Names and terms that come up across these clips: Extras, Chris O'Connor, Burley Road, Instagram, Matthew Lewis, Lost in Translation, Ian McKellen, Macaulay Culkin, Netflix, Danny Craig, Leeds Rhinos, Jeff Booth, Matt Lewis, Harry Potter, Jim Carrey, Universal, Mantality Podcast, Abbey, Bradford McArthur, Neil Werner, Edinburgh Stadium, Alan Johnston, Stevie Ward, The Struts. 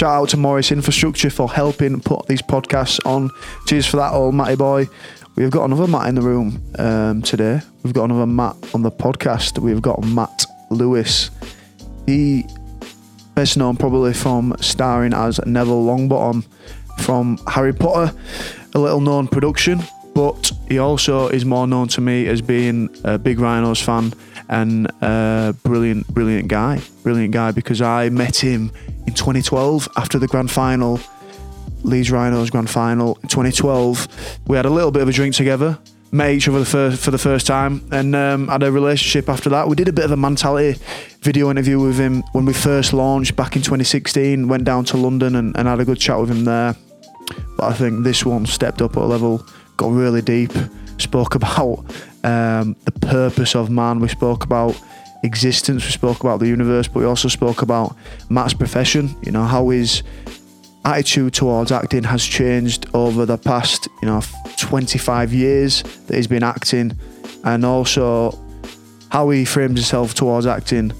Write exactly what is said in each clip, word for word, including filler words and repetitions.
shout out to Morris Infrastructure for helping put these podcasts on. Cheers for that, old Matty boy. We've got another Matt in the room um, today. We've got another Matt on the podcast. We've got Matt Lewis. He best known probably from starring as Neville Longbottom from Harry Potter, a little known production, but he also is more known to me as being a big Rhinos fan and a brilliant, brilliant guy. Brilliant guy because I met him in twenty twelve after the grand final, Leeds Rhinos grand final in twenty twelve. We had a little bit of a drink together, met each other the first, for the first time, and um, had a relationship after that. We did a bit of a Mantality video interview with him when we first launched back in twenty sixteen, went down to London and, and had a good chat with him there. But I think this one stepped up at a level, got really deep, spoke about um, the purpose of man, we spoke about existence, we spoke about the universe, but we also spoke about Matt's profession, you know, how his attitude towards acting has changed over the past, you know, twenty-five years that he's been acting, and also how he frames himself towards acting,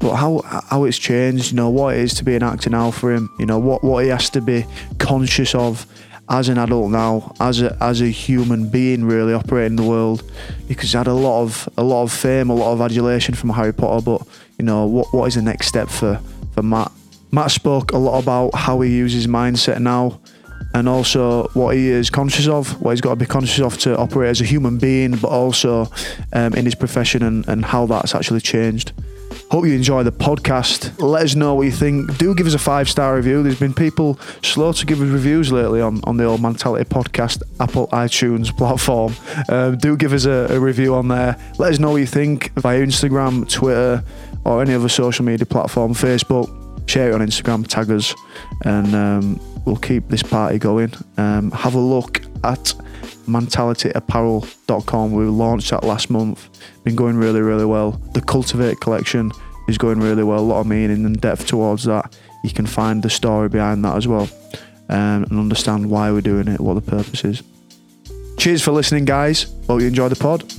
but how how it's changed, you know, what it is to be an actor now for him, you know, what, what he has to be conscious of as an adult now, as a as a human being really operating in the world, because he had a lot of a lot of fame, a lot of adulation from Harry Potter, but you know, what what is the next step for for Matt? Matt spoke a lot about how he uses mindset now, and also what he is conscious of, what he's got to be conscious of to operate as a human being, but also um, in his profession, and, and how that's actually changed. Hope you enjoy the podcast. Let us know what you think. Do give us a five-star review. There's been people slow to give us reviews lately on, on the old Mantality Podcast, Apple iTunes platform. Um, do give us a, a review on there. Let us know what you think via Instagram, Twitter, or any other social media platform, Facebook. Share it on Instagram, tag us, and um, we'll keep this party going. Um, have a look at mantality apparel dot com. We launched that last month. Been going really, really well. The Cultivate collection is going really well. A lot of meaning and depth towards that. You can find the story behind that as well, um, and understand why we're doing it, what the purpose is. Cheers for listening, guys. Hope you enjoy the pod.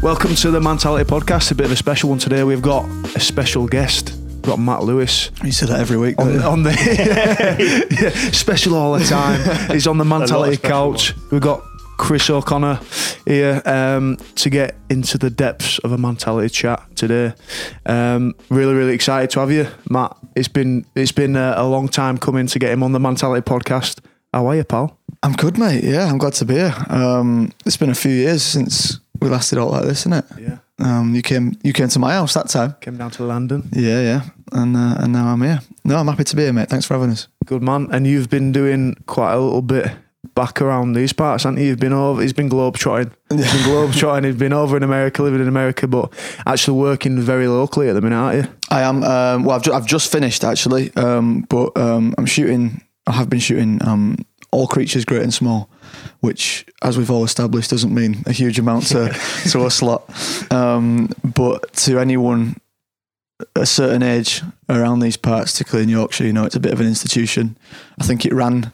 Welcome to the Mantality Podcast. A bit of a special one today. We've got a special guest. We've got Matt Lewis. You say that every week. On, on the yeah, yeah, special all the time. He's on the Mantality couch. One. We've got Chris O'Connor here um, to get into the depths of a Mantality chat today. Um, really, really excited to have you, Matt. It's been it's been a, a long time coming to get him on the Mantality Podcast. How are you, pal? I'm good, mate. Yeah, I'm glad to be here. Um, it's been a few years since we lasted out like this, isn't it? Yeah. Um, you came, you came to my house that time. Came down to London. Yeah, yeah. And uh, and now I'm here. No, I'm happy to be here, mate. Thanks for having us. Good man. And you've been doing quite a little bit back around these parts, haven't you? You've been over. He's been globe trotting. He's been globe trotting. He's been over in America, living in America, but actually working very locally at the minute, aren't you? I am. Um, well, I've ju- I've just finished actually, um, but um, I'm shooting. I have been shooting. Um, All Creatures Great and Small, which, as we've all established, doesn't mean a huge amount to, to us lot. Um, but to anyone a certain age around these parts, particularly in Yorkshire, you know, it's a bit of an institution. I think it ran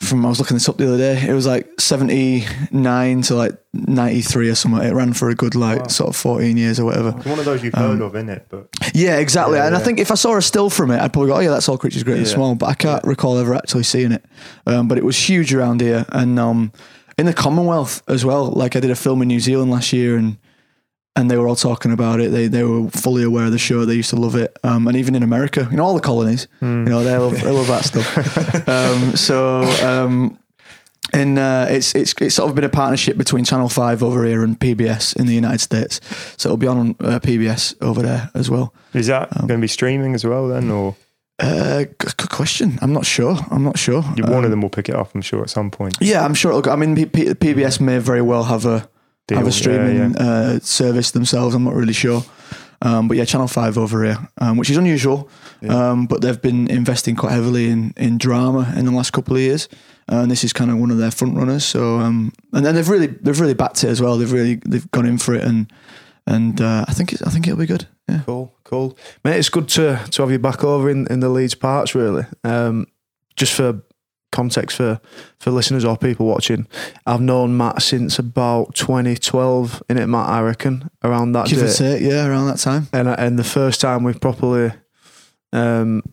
from, I was looking this up the other day, it was like seventy-nine to like ninety-three or something. It ran for a good like wow. sort of fourteen years or whatever. It's one of those you've um, heard of, innit? But yeah, exactly. Yeah, and yeah. I think if I saw a still from it, I'd probably go, oh yeah, that's All Creatures Great yeah. and Small. But I can't yeah. recall ever actually seeing it. Um, but it was huge around here. And um, in the Commonwealth as well, like I did a film in New Zealand last year, and and they were all talking about it. They they were fully aware of the show. They used to love it. Um, and even in America, you know, all the colonies, mm. you know, they love, they love that stuff. um, so, um, and uh, it's it's it's sort of been a partnership between Channel five over here and P B S in the United States. So it'll be on uh, P B S over there as well. Is that um, going to be streaming as well then, or? Uh, good question. I'm not sure. I'm not sure. One um, of them will pick it up, I'm sure, at some point. Yeah, I'm sure it'll go. I mean, P- P- P B S may very well have a, Deal. have a streaming yeah, yeah. Uh, service themselves. I'm not really sure. Um, but yeah, Channel five over here, um, which is unusual, yeah. um, but they've been investing quite heavily in, in drama in the last couple of years. Uh, and this is kind of one of their front runners. So, um, and then they've really, they've really backed it as well. They've really, they've gone in for it, and, and, uh, I think it's, I think it'll be good. Yeah. Cool. Cool. Mate, it's good to, to have you back over in, in the Leeds parts, really. Um, just for context for, for listeners or people watching, I've known Matt since about twenty twelve, innit, Matt, I reckon, around that Give date. Or take, yeah, around that time. And and the first time we properly um,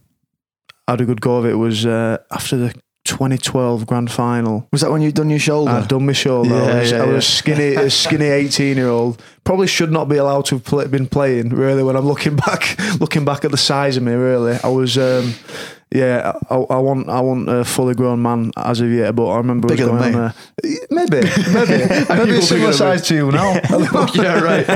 had a good go of it was uh, after the twenty twelve grand final. Was that when you'd done your shoulder? I'd done my shoulder. Yeah, I was, yeah, I was yeah. a skinny a skinny eighteen year old. Probably should not be allowed to have play, been playing, really, when I'm looking back looking back at the size of me, really. I was um, yeah I, I want I want a fully grown man as of yet, but I remember bigger was going than me. On there. Maybe maybe maybe a similar size me. To you now. Yeah, right.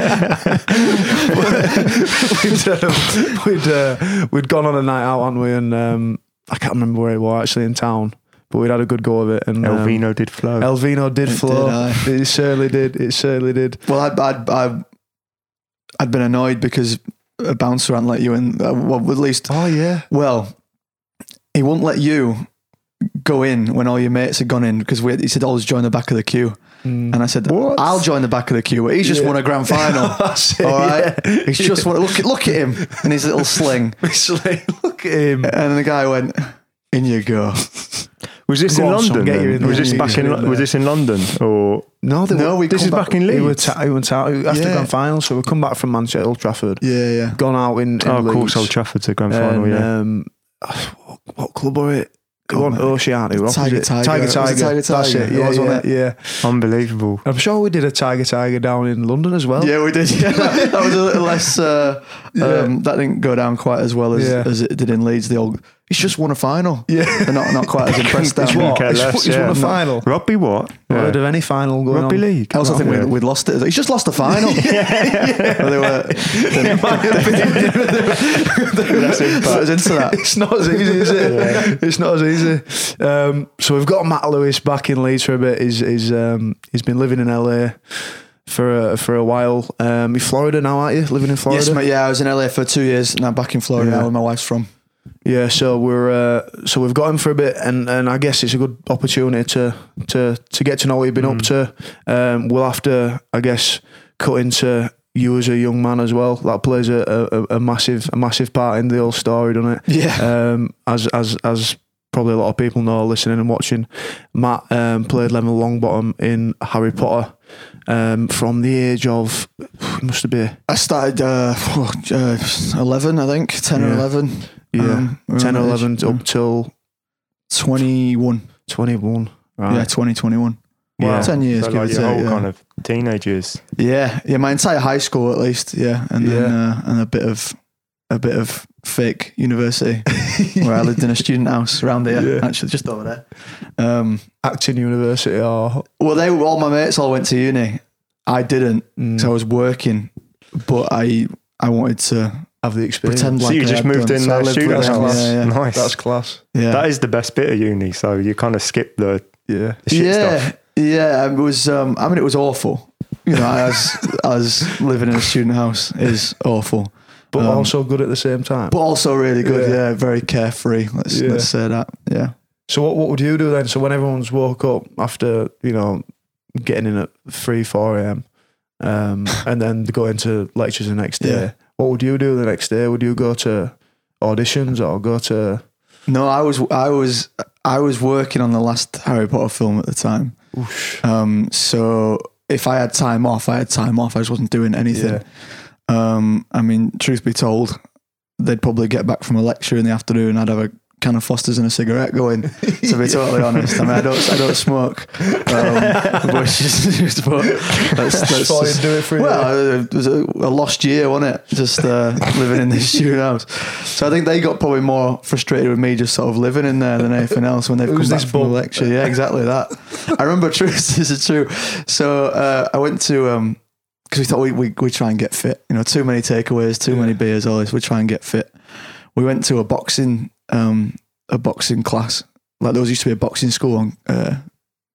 we'd um, we'd, uh, we'd gone on a night out, hadn't we, and um, I can't remember where it was, actually, in town, but we'd had a good go of it. And um, El Vino did flow. El Vino did it flow. Did, it certainly did. It certainly did. Well, I'd, I'd, I'd, I'd been annoyed because a bouncer hadn't let you in. Uh, well, at least. Oh, yeah. Well, he wouldn't let you go in when all your mates had gone in because we, he said, always join the back of the queue. Mm. And I said, what? I'll join the back of the queue. He's just yeah. won a grand final. That's it, all right. Yeah. He's just yeah. won. Look, look at him and his little sling. sling. Look at him. And the guy went, in you go. Was this go in London? Son, was this back in? Lo- was this in London or no? They no, were, we this is back, back in Leeds. We were ta- we went out after yeah. grand final, so we come back from Manchester, Old Trafford. Yeah, yeah. Gone out in. in oh, Leeds. Of course, Old Trafford's a grand final. And, yeah. Um, what, what club were it? Go on, Oceania. Tiger Tiger. Tiger Tiger. Tiger Tiger. That's it. Yeah, yeah, yeah. Unbelievable. I'm sure we did a Tiger Tiger down in London as well. Yeah, we did. Yeah, that, that was a little less. Uh, yeah. um, that didn't go down quite as well as, yeah. as it did in Leeds. The old. He's just won a final. Yeah, they're not not quite as impressed. He's won a final. Robbie what? Yeah. Heard of any final going Rugby on? Rugby league. I also no, think yeah. we'd, we'd lost it. He's just lost the final. yeah, they were. It's not as easy, is it? Yeah. It's not as easy. Um, so we've got Matt Lewis back in Leeds for a bit. He's he's um, he's been living in L A. For a, for a while. Um, you're Florida now, aren't you? Living in Florida. Yes, mate. Yeah, I was in L A for two years, and I'm back in Florida yeah. now, where my wife's from. Yeah, so we're uh, so we've got him for a bit, and, and I guess it's a good opportunity to to, to get to know what you've been mm. up to. Um, we'll have to, I guess, cut into you as a young man as well. That plays a, a, a massive a massive part in the whole story, doesn't it? Yeah. Um, as as as probably a lot of people know, listening and watching, Matt um, played Neville Longbottom in Harry Potter. Um, from the age of must have been I started uh, uh, eleven, I think ten yeah. or eleven. Yeah, um, ten or eleven age. Up till twenty-one. Twenty-one, right? Yeah, twenty twenty-one. Wow, yeah. ten years. So like your whole yeah. kind of teenagers. Yeah, yeah. My entire high school, at least. Yeah, and yeah. then uh, and a bit of a bit of fake university where I lived in a student house around there, yeah. actually, just over there. Um, Acting university, or well, they all my mates all went to uni. I didn't, mm. so I was working, but I I wanted to. Have the experience. Pretend like so you just moved in. So that student house. Yeah, yeah. Nice. That's class. Yeah. That is the best bit of uni. So you kind of skip the yeah the shit yeah stuff. Yeah. It was. Um, I mean, it was awful. You know, as as living in a student house is awful, but um, also good at the same time. But also really good. Yeah. yeah very carefree. Let's yeah. let's say that. Yeah. So what what would you do then? So when everyone's woke up after you know getting in at three four a m, um, and then going to lectures the next day. Yeah. What would you do the next day? Would you go to auditions or go to? No, I was I was I was working on the last Harry Potter film at the time. Um, so if I had time off, I had time off. I just wasn't doing anything. Yeah. Um, I mean, truth be told, they'd probably get back from a lecture in the afternoon. I'd have a can of Fosters and a cigarette going. To be totally honest, I mean, I don't, I don't smoke. Um, but just, but let's, let's just, do it for well, it was a, a lost year, wasn't it? Just uh, living in this student house. So I think they got probably more frustrated with me just sort of living in there than anything else when they've come back from the lecture. Yeah, exactly that. I remember true. This is true. So uh, I went to. Um, Because we thought we, we we try and get fit, you know, too many takeaways, too yeah. many beers, all this. We try and get fit. We went to a boxing um, a boxing class. Like there was used to be a boxing school on uh,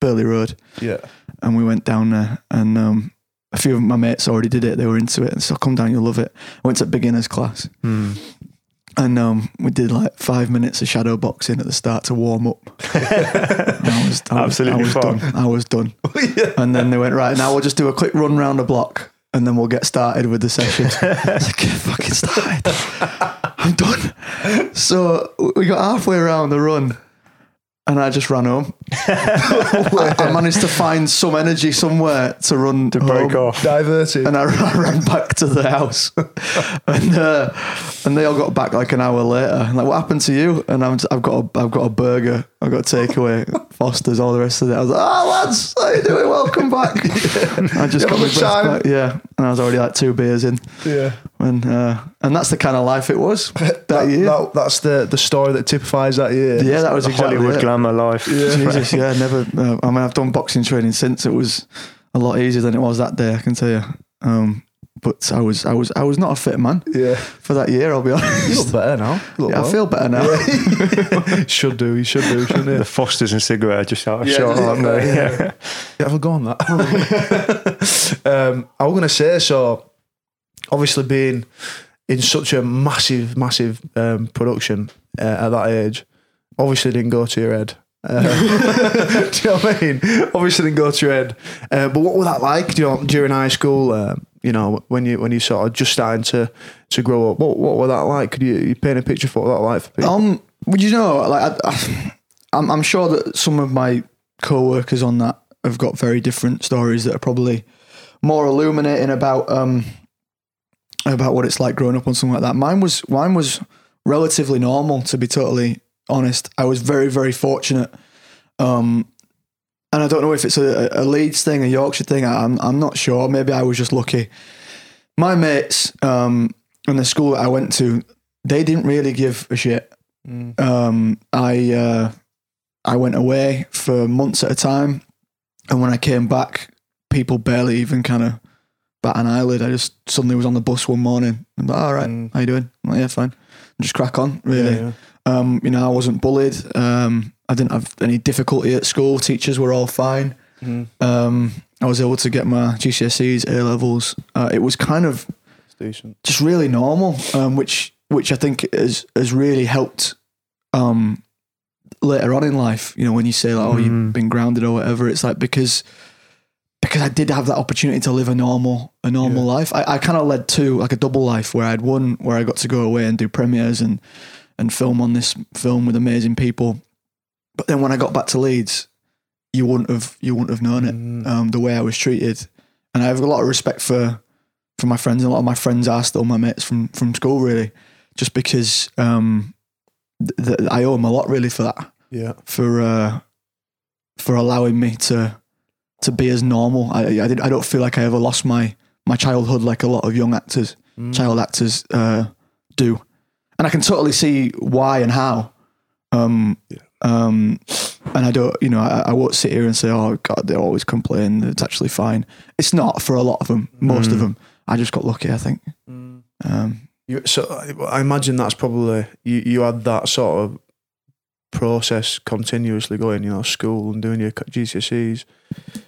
Burley Road. Yeah, and we went down there, and um, a few of my mates already did it. They were into it, and so come down, you'll love it. I went to a beginners class, mm. and um, we did like five minutes of shadow boxing at the start to warm up. I was, I absolutely was, I was done. I was done. yeah. And then they went, right, now we'll just do a quick run round the block and then we'll get started with the session. I was like, get fucking started. I'm done. So we got halfway around the run And I just ran home. I managed to find some energy somewhere to run to break home, off, diverted, and I, I ran back to the house. and uh, and they all got back like an hour later. Like, what happened to you? And I'm just, I've got a, I've got a burger. I've got takeaway, Foster's, all the rest of it. I was like, "Oh lads, how you doing? Welcome back." yeah. I just you got my breath back. Yeah, and I was already like two beers in. Yeah, and uh, and that's the kind of life it was that, that year. That, that's the the story that typifies that year. Yeah, that was the exactly Hollywood it. Glam. My life, yeah. Jesus, yeah, never. Uh, I mean, I've done boxing training since. It was a lot easier than it was that day, I can tell you. Um, but I was, I was, I was not a fit man. Yeah, for that year, I'll be honest. You look better now. Look yeah, well. I feel better now. Yeah. should do. You should do. Shouldn't you? The Fosters and cigarette are just out of yeah, shot, aren't they? Yeah. yeah. yeah I've gone that. um, I was going to say so. Obviously, being in such a massive, massive um, production uh, at that age. Obviously didn't go to your head. Uh, do you know what I mean? Obviously didn't go to your head. Uh, but what was that like? Do you know, during high school? Uh, you know, when you when you sort of just starting to, to grow up. What what was that like? Could you, you paint a picture for what that like for people? Um, well, you know, like I, I, I'm I'm sure that some of my co-workers on that have got very different stories that are probably more illuminating about um about what it's like growing up on something like that. Mine was mine was relatively normal, to be totally honest. I was very, very fortunate, um, and I don't know if it's a, a Leeds thing, a Yorkshire thing. I, I'm, I'm not sure. Maybe I was just lucky. My mates um, and the school that I went to, they didn't really give a shit. Mm. Um, I, uh, I went away for months at a time, and when I came back, people barely even kind of bat an eyelid. I just suddenly was on the bus one morning. I'm like, all right, mm. how you doing? I'm like, yeah, fine. And just crack on, really. Yeah, yeah. Um, you know, I wasn't bullied. Um, I didn't have any difficulty at school. Teachers were all fine. Mm. Um, I was able to get my G C S Es, A levels. Uh, it was kind of just really normal, um, which which I think has has really helped um, later on in life. You know, when you say like, oh, mm. you've been grounded or whatever, it's like because because I did have that opportunity to live a normal a normal yeah. life. I, I kind of led to like a double life where I had one where I got to go away and do premieres and. and film on this film with amazing people. But then when I got back to Leeds, you wouldn't have, you wouldn't have known it, mm. um, the way I was treated. And I have a lot of respect for, for my friends. And a lot of my friends are still my mates from, from school, really, just because um, th- th- I owe them a lot, really, for that. Yeah. For, uh, for allowing me to, to be as normal. I, I did, I don't feel like I ever lost my, my childhood, like a lot of young actors, mm. child actors uh, do. And I can totally see why and how. Um, yeah. um, and I don't, you know, I, I won't sit here and say, oh, God, they always complain. It's actually fine. It's not for a lot of them, most mm. of them. I just got lucky, I think. Mm. Um, you, so I imagine that's probably, you, you had that sort of process continuously going, you know, school and doing your G C S Es,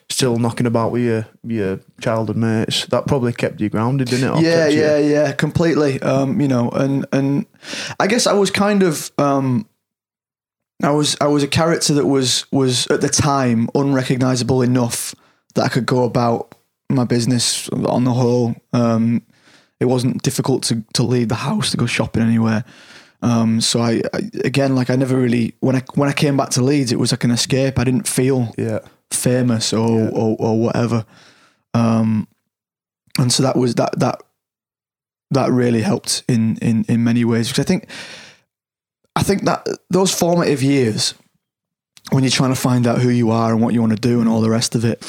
still knocking about with your, your childhood mates. That probably kept you grounded, didn't it? Or yeah, yeah, you? yeah, completely. Um, you know, and and I guess I was kind of um, I was I was a character that was was at the time unrecognisable enough that I could go about my business on the whole. Um, it wasn't difficult to to leave the house to go shopping anywhere. Um, so I, I, again, like I never really, when I, when I came back to Leeds, it was like an escape. I didn't feel yeah. famous or, yeah. or, or whatever. Um, and so that was, that, that, that really helped in, in, in many ways. Because I think, I think that those formative years, when you're trying to find out who you are and what you want to do and all the rest of it,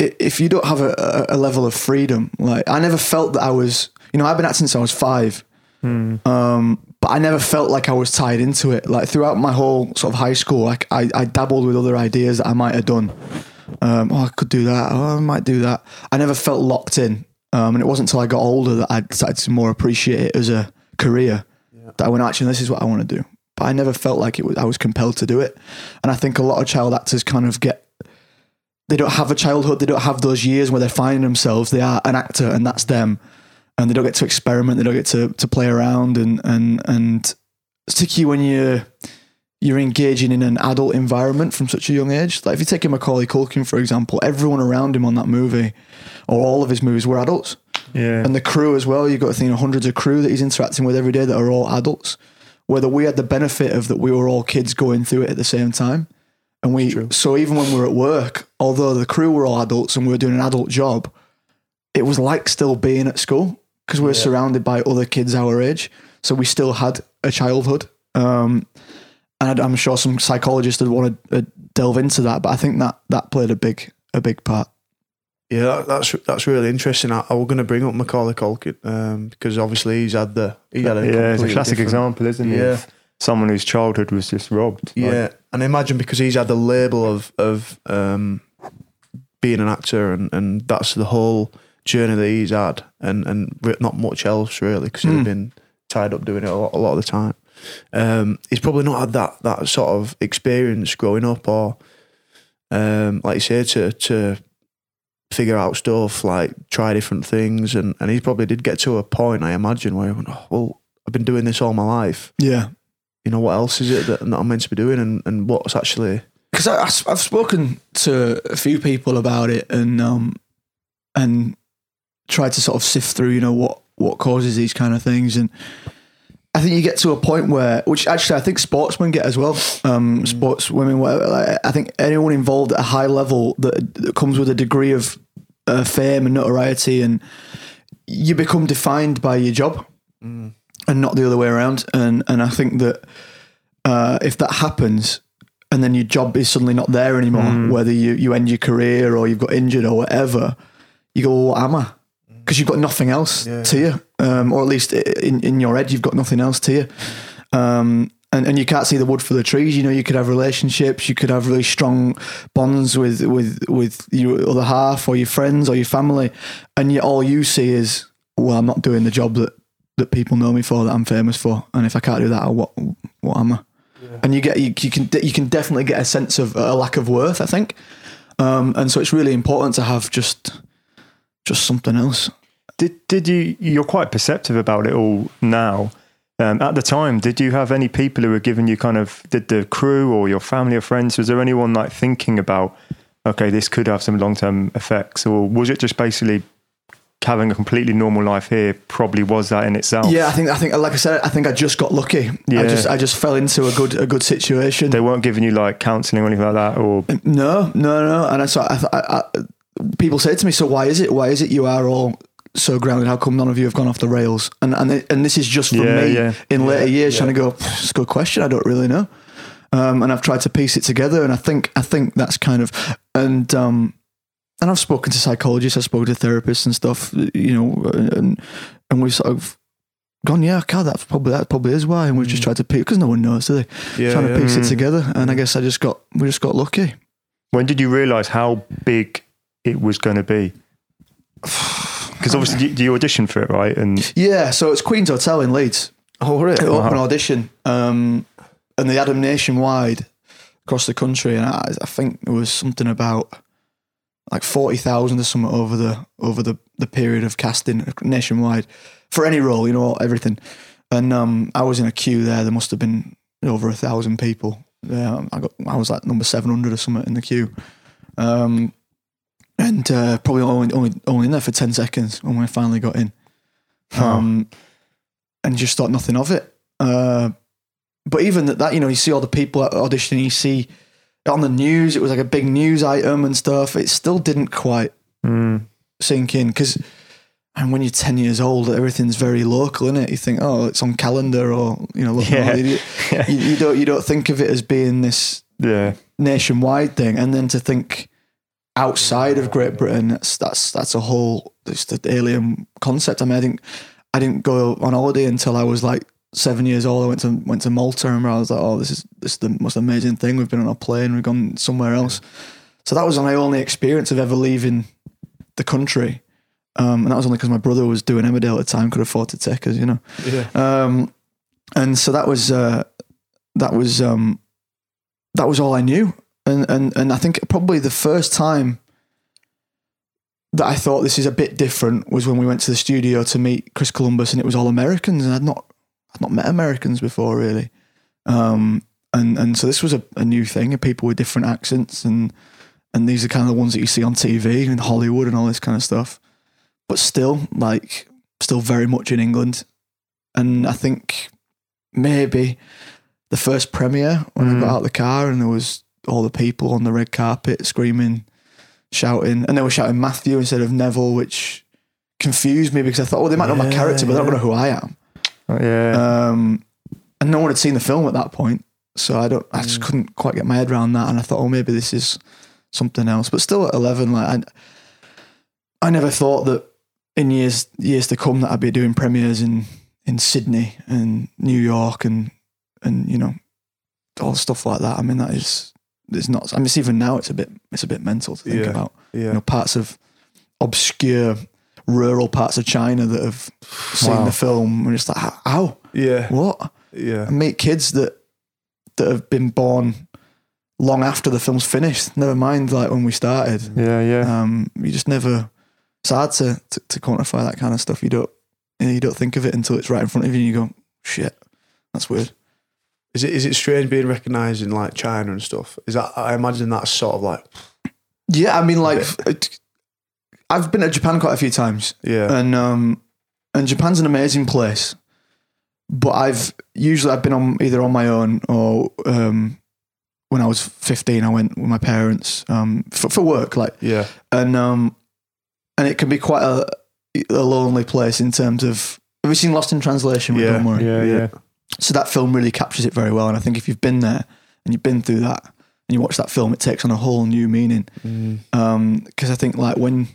it if you don't have a, a level of freedom, like I never felt that I was, you know, I've been acting since I was five. Hmm. Um, but I never felt like I was tied into it. Like throughout my whole sort of high school, like I, I dabbled with other ideas that I might have done. Um, oh, I could do that. Oh, I might do that. I never felt locked in. Um, and it wasn't until I got older that I decided to more appreciate it as a career yeah. that I went, actually, this is what I want to do. But I never felt like it was, I was compelled to do it. And I think a lot of child actors kind of get, they don't have a childhood. They don't have those years where they're finding themselves. They are an actor and that's them. And they don't get to experiment. They don't get to, to play around and, and, and sticky when you're, you're engaging in an adult environment from such a young age. Like if you're taking Macaulay Culkin, for example, everyone around him on that movie or all of his movies were adults. Yeah. And the crew as well, you've got to think you know, hundreds of crew that he's interacting with every day that are all adults. whether we had the benefit of that we were all kids going through it at the same time. And we, True. so even when we were at work, although the crew were all adults and we were doing an adult job, it was like still being at school because we were yeah. surrounded by other kids our age. So we still had a childhood. Um, and I'm sure some psychologists would want to uh, delve into that, but I think that, that played a big, a big part. Yeah, that, that's that's really interesting. I, I was going to bring up Macaulay Culkin um, because obviously he's had the he had a yeah, it's a classic example, isn't it? Yeah, of someone whose childhood was just robbed. Yeah, like. And imagine because he's had the label of of um, being an actor, and, and that's the whole journey that he's had, and and not much else really because mm. he's been tied up doing it a lot, a lot of the time. Um, he's probably not had that that sort of experience growing up, or um, like you say, to to. figure out stuff, like try different things, and, and he probably did get to a point, I imagine, where he went, oh, well, I've been doing this all my life. Yeah. You know, what else is it that, that I'm meant to be doing, and, and what's actually... Because I've spoken to a few people about it and um and tried to sort of sift through, you know, what, what causes these kind of things, and I think you get to a point where, which actually I think sportsmen get as well, um, mm. sportswomen, whatever. Like, I think anyone involved at a high level that, that comes with a degree of uh, fame and notoriety, and you become defined by your job mm. and not the other way around. And and I think that uh, if that happens and then your job is suddenly not there anymore, mm. whether you, you end your career or you've got injured or whatever, you go, well, what am I? Because you've got nothing else yeah. to you, um, or at least in, in your head, you've got nothing else to you. Um, and, and you can't see the wood for the trees. You know, you could have relationships, you could have really strong bonds with, with, with your other half or your friends or your family. And you, all you see is, well, I'm not doing the job that, that people know me for, that I'm famous for. And if I can't do that, what, what am I? Yeah. And you get, you, you can, you can definitely get a sense of a lack of worth, I think. Um, and so it's really important to have just, just something else. Did did you, you're quite perceptive about it all now. Um, at the time, did you have any people who were giving you kind of, did the crew or your family or friends, was there anyone like thinking about, okay, this could have some long-term effects, or was it just basically having a completely normal life here probably was that in itself? Yeah, I think, I think, like I said, I think I just got lucky. Yeah. I just, I just fell into a good, a good situation. They weren't giving you like counselling or anything like that, or? No, no, no. And I, so I, I, I people say to me, so why is it, why is it you are all so grounded? How come none of you have gone off the rails? And and it, and this is just from yeah, me yeah, in yeah, later years yeah. trying to go, it's a good question. I don't really know. Um, and I've tried to piece it together. And I think, I think that's kind of, and, um, and I've spoken to psychologists, I've spoken to therapists and stuff, you know, and, and we've sort of gone, yeah, God, that's probably, that probably is why. And we've just tried to piece, cause no one knows, do they? Yeah, trying to yeah, piece mm. it together. And I guess I just got, we just got lucky. When did you realize how big it was going to be? Because obviously you, you auditioned for it, right? And yeah, so it's Queen's Hotel in Leeds. Oh, really? Wow. Open audition, um, and they had them nationwide across the country, and I, I think there was something about like forty thousand or something over the over the, the period of casting nationwide for any role, you know, everything. And um, I was in a queue there. There must have been over a thousand people. Yeah, I got I was like number seven hundred or something in the queue. Um, And uh, probably only, only only in there for ten seconds when I finally got in, um, oh. and just thought nothing of it. Uh, but even that, that, you know, you see all the people auditioning, you see on the news, it was like a big news item and stuff. It still didn't quite mm. sink in, because, and when you're ten years old, everything's very local, isn't it? You think, oh, it's on calendar, or you know, look, yeah. you, you, you don't you don't think of it as being this yeah. nationwide thing, and then to think. Outside of Great Britain, that's that's that's a whole it's the alien concept. I mean, I think I didn't go on holiday until I was like seven years old. I went to went to Malta, and I was like, "Oh, this is this is the most amazing thing. We've been on a plane, we've gone somewhere else." So that was my only experience of ever leaving the country, um, and that was only because my brother was doing Emmerdale at the time, could afford to take us, you know. Yeah. Um, and so that was uh, that was um, that was all I knew. And, and and I think probably the first time that I thought this is a bit different was when we went to the studio to meet Chris Columbus, and it was all Americans, and I'd not I'd not met Americans before really, um, and and so this was a, a new thing, and people with different accents, and and these are kind of the ones that you see on T V and Hollywood and all this kind of stuff, but still like still very much in England, and I think maybe the first premiere when mm. I got out of the car and there was all the people on the red carpet screaming, shouting, and they were shouting Matthew instead of Neville, which confused me because I thought, oh, they might yeah, know my character, but yeah. they don't know who I am. Oh, yeah. Um, and no one had seen the film at that point, so I don't. I just mm. couldn't quite get my head around that, and I thought, oh, maybe this is something else. But still, at eleven, like I, I never thought that in years years to come that I'd be doing premieres in in Sydney and New York and and you know all stuff like that. I mean, that is it's not. I mean, it's even now it's a bit it's a bit mental to think yeah, about. Yeah. You know, parts of obscure rural parts of China that have seen wow. the film and it's like, how? Yeah. What? Yeah. And meet kids that that have been born long after the film's finished. Never mind like when we started. Yeah, yeah. Um, you just never it's hard to, to, to quantify that kind of stuff. You don't you, know, you don't think of it until it's right in front of you and you go, shit, that's weird. Is it is it strange being recognised in like China and stuff? Is that I imagine that's sort of like yeah, I mean like I've been to Japan quite a few times. Yeah. And um, and Japan's an amazing place. But I've usually I've been on either on my own or um, when I was fifteen I went with my parents um, for, for work like. Yeah. And um, and it can be quite a, a lonely place in terms of have you seen Lost in Translation with Bill Murray? Yeah, yeah, yeah. So that film really captures it very well, and I think if you've been there and you've been through that and you watch that film it takes on a whole new meaning. Mm. Um, because I think like when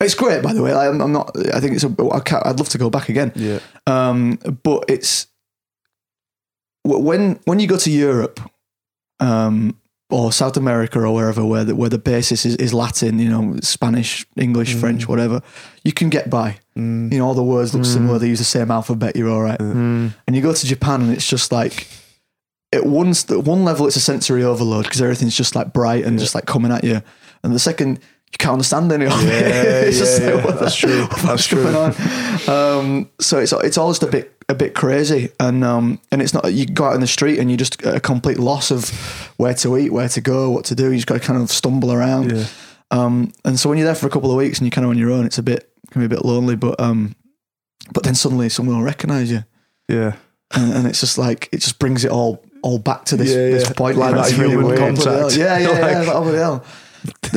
it's great, by the way. I'm, I'm not. I think it's. A, I can't, I'd love to go back again. Yeah. Um. But it's when when you go to Europe, um, or South America or wherever, where the where the basis is, is Latin, you know, Spanish, English, mm. French, whatever. You can get by. Mm. You know, all the words look mm. similar. They use the same alphabet. You're all right. Mm. And you go to Japan, and it's just like at one at one level, it's a sensory overload because everything's just like bright and yeah. just like coming at you. And the second. You can't understand any of it. Yeah, it's yeah, just like, yeah. what that's true. What's that's true. On? Um, so it's it's all just a bit a bit crazy, and um, and it's not you go out in the street and you just at a complete loss of where to eat, where to go, what to do. You just got to kind of stumble around. Yeah. Um, and so when you're there for a couple of weeks and you're kind of on your own, it's a bit can be a bit lonely. But um, but then suddenly someone will recognise you. Yeah. And, and it's just like it just brings it all all back to this, yeah, yeah. this point like, like that human really contact. Yeah, yeah, like, yeah. Like, oh, hell.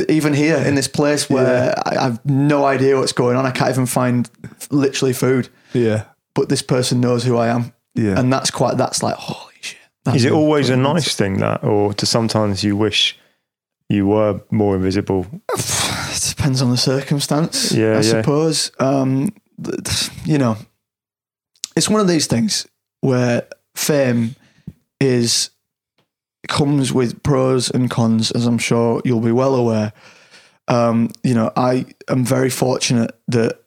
Even here in this place where yeah. I, I've no idea what's going on, I can't even find literally food. Yeah, but this person knows who I am. Yeah, and that's quite that's like holy shit. Is it always a nice thing that, or to sometimes you wish you were more invisible? It depends on the circumstance. Yeah, I yeah. suppose. Um, you know, it's one of these things where fame is. Comes with pros and cons, as I'm sure you'll be well aware. Um, you know, I am very fortunate that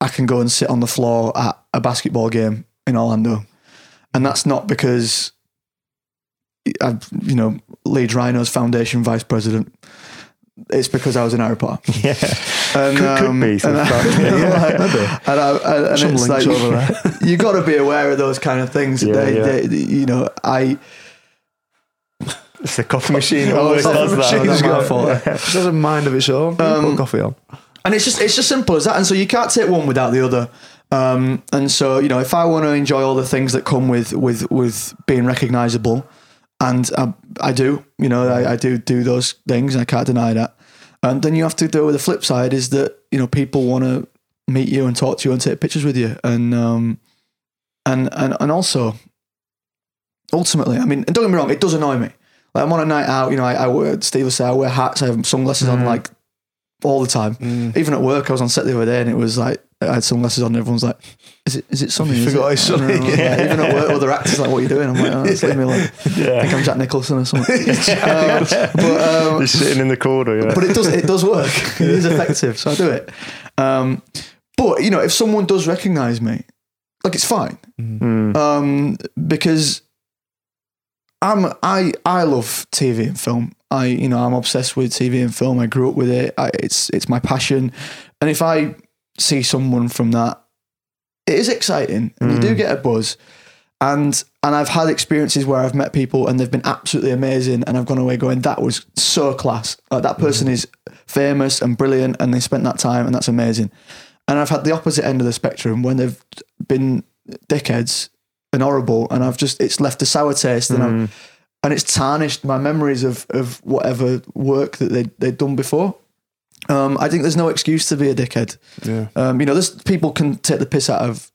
I can go and sit on the floor at a basketball game in Orlando, and that's not because I've, you know, Leeds Rhinos Foundation vice president. It's because I was in Harry Potter. Yeah, and, could, um, could be. And, it's like you got to be aware of those kind of things. Yeah, they, yeah. They, they, you know, I. It's the coffee machine. It always coffee does that. It's my fault. Yeah. It has a mind of its own. Um, put coffee on. And it's just it's just simple as that. And so you can't take one without the other. Um, and so, you know, if I want to enjoy all the things that come with with, with being recognisable, and I, I do, you know, I, I do do those things. And I can't deny that. And then you have to deal with the flip side is that, you know, people want to meet you and talk to you and take pictures with you. And um, and and and also, ultimately, I mean, don't get me wrong, it does annoy me. Like I'm on a night out, you know, I, I wear, Steve will say, I wear hats, I have sunglasses mm. on like all the time. Mm. Even at work, I was on set the other day and it was like, I had sunglasses on and everyone's like, is it, is it sunny? You forgot it's sunny. Yeah. Like, even at work, other actors like, what are you doing? I'm like, oh, that's leave me alone. Yeah. I think I'm Jack Nicholson or something. um, but, um, You're sitting in the corner. Yeah. But it does, it does work. It is effective. So I do it. Um, but, you know, if someone does recognise me, like it's fine. Mm. Um, because... I'm, I I love T V and film. I you know I'm obsessed with T V and film. I grew up with it. I, it's it's my passion. And if I see someone from that, it is exciting. And mm. you do get a buzz. And and I've had experiences where I've met people and they've been absolutely amazing. And I've gone away going, that was so class. Like that person mm. is famous and brilliant, and they spent that time, and that's amazing. And I've had the opposite end of the spectrum when they've been dickheads and horrible, and I've just, it's left a sour taste, and mm. I've, and it's tarnished my memories of of whatever work that they they'd done before. Um, I think there's no excuse to be a dickhead. Yeah. Um, you know, this, people can take the piss out of,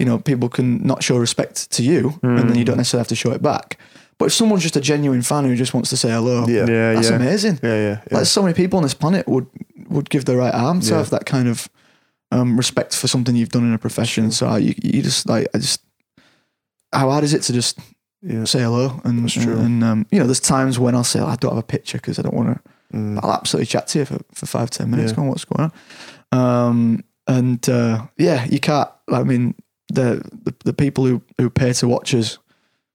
you know, people can not show respect to you, mm. and then you don't necessarily have to show it back. But if someone's just a genuine fan who just wants to say hello, yeah, yeah that's yeah. amazing. Yeah, yeah, yeah. Like, so many people on this planet would would give their right arm to yeah. have that kind of um, respect for something you've done in a profession. Sure. So I, you, you just like, I just, how hard is it to just yeah. say hello? And that's true. And, and um, you know, there's times when I'll say, oh, I don't have a picture because I don't want to. Mm. I'll absolutely chat to you for, for five, ten minutes. Yeah. Go on, what's going on? Um, and uh, yeah, you can't. I mean, the the, the people who, who pay to watch us,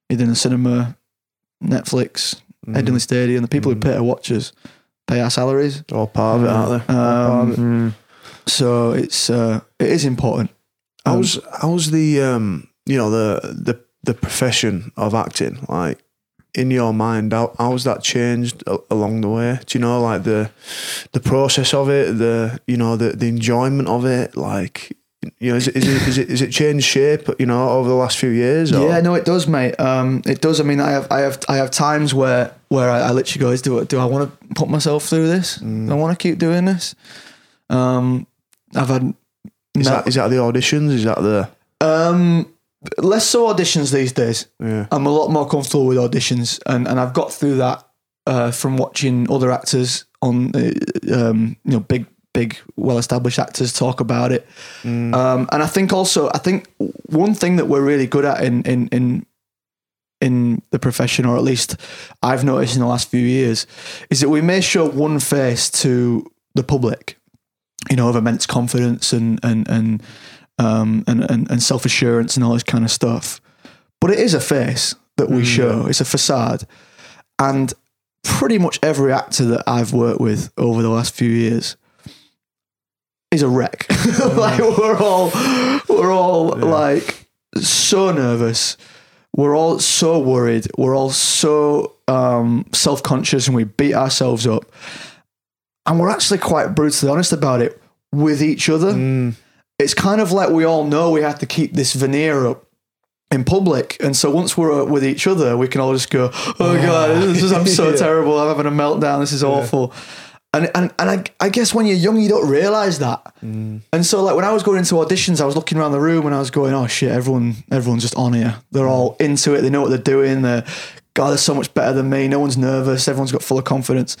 either in the cinema, Netflix, mm. Edinburgh Stadium, the people mm. who pay to watch us pay our salaries. All part of it, aren't they? Um, it. Mm. So it's uh, it is important. Um, how's how's the um, you know the the the profession of acting like? In your mind, how, how's that changed along the way? Do you know, like the the process of it, the you know the, the enjoyment of it? Like, you know, is it is it, is it is it changed shape? You know, over the last few years? Or? Yeah, no, it does, mate. Um, it does. I mean, I have I have I have times where where I, I literally go, is do do I want to put myself through this? Mm. Do I want to keep doing this? Um, I've had. Is no, that is that the auditions? Is that the um. Less so auditions these days. Yeah. I'm a lot more comfortable with auditions, and, and I've got through that uh, from watching other actors on, uh, um, you know, big, big, well-established actors talk about it. Mm. Um, and I think also, I think one thing that we're really good at in in in in the profession, or at least I've noticed in the last few years, is that we may show one face to the public, you know, of immense confidence and and and. Um, and, and, and self-assurance and all this kind of stuff. But it is a face that we mm, show. Yeah. It's a facade. And pretty much every actor that I've worked with over the last few years is a wreck. Mm. Like we're all, we're all yeah. like so nervous. We're all so worried. We're all so um, self-conscious, and we beat ourselves up. And we're actually quite brutally honest about it with each other. Mm. It's kind of like we all know we have to keep this veneer up in public. And so once we're with each other, we can all just go, oh, yeah. God, this is, I'm so yeah. terrible. I'm having a meltdown. This is yeah. awful. And and and I, I guess when you're young, you don't realise that. Mm. And so like when I was going into auditions, I was looking around the room and I was going, oh, shit, everyone, everyone's just on here. They're all into it. They know what they're doing. They're, God, they're so much better than me. No one's nervous. Everyone's got full of confidence.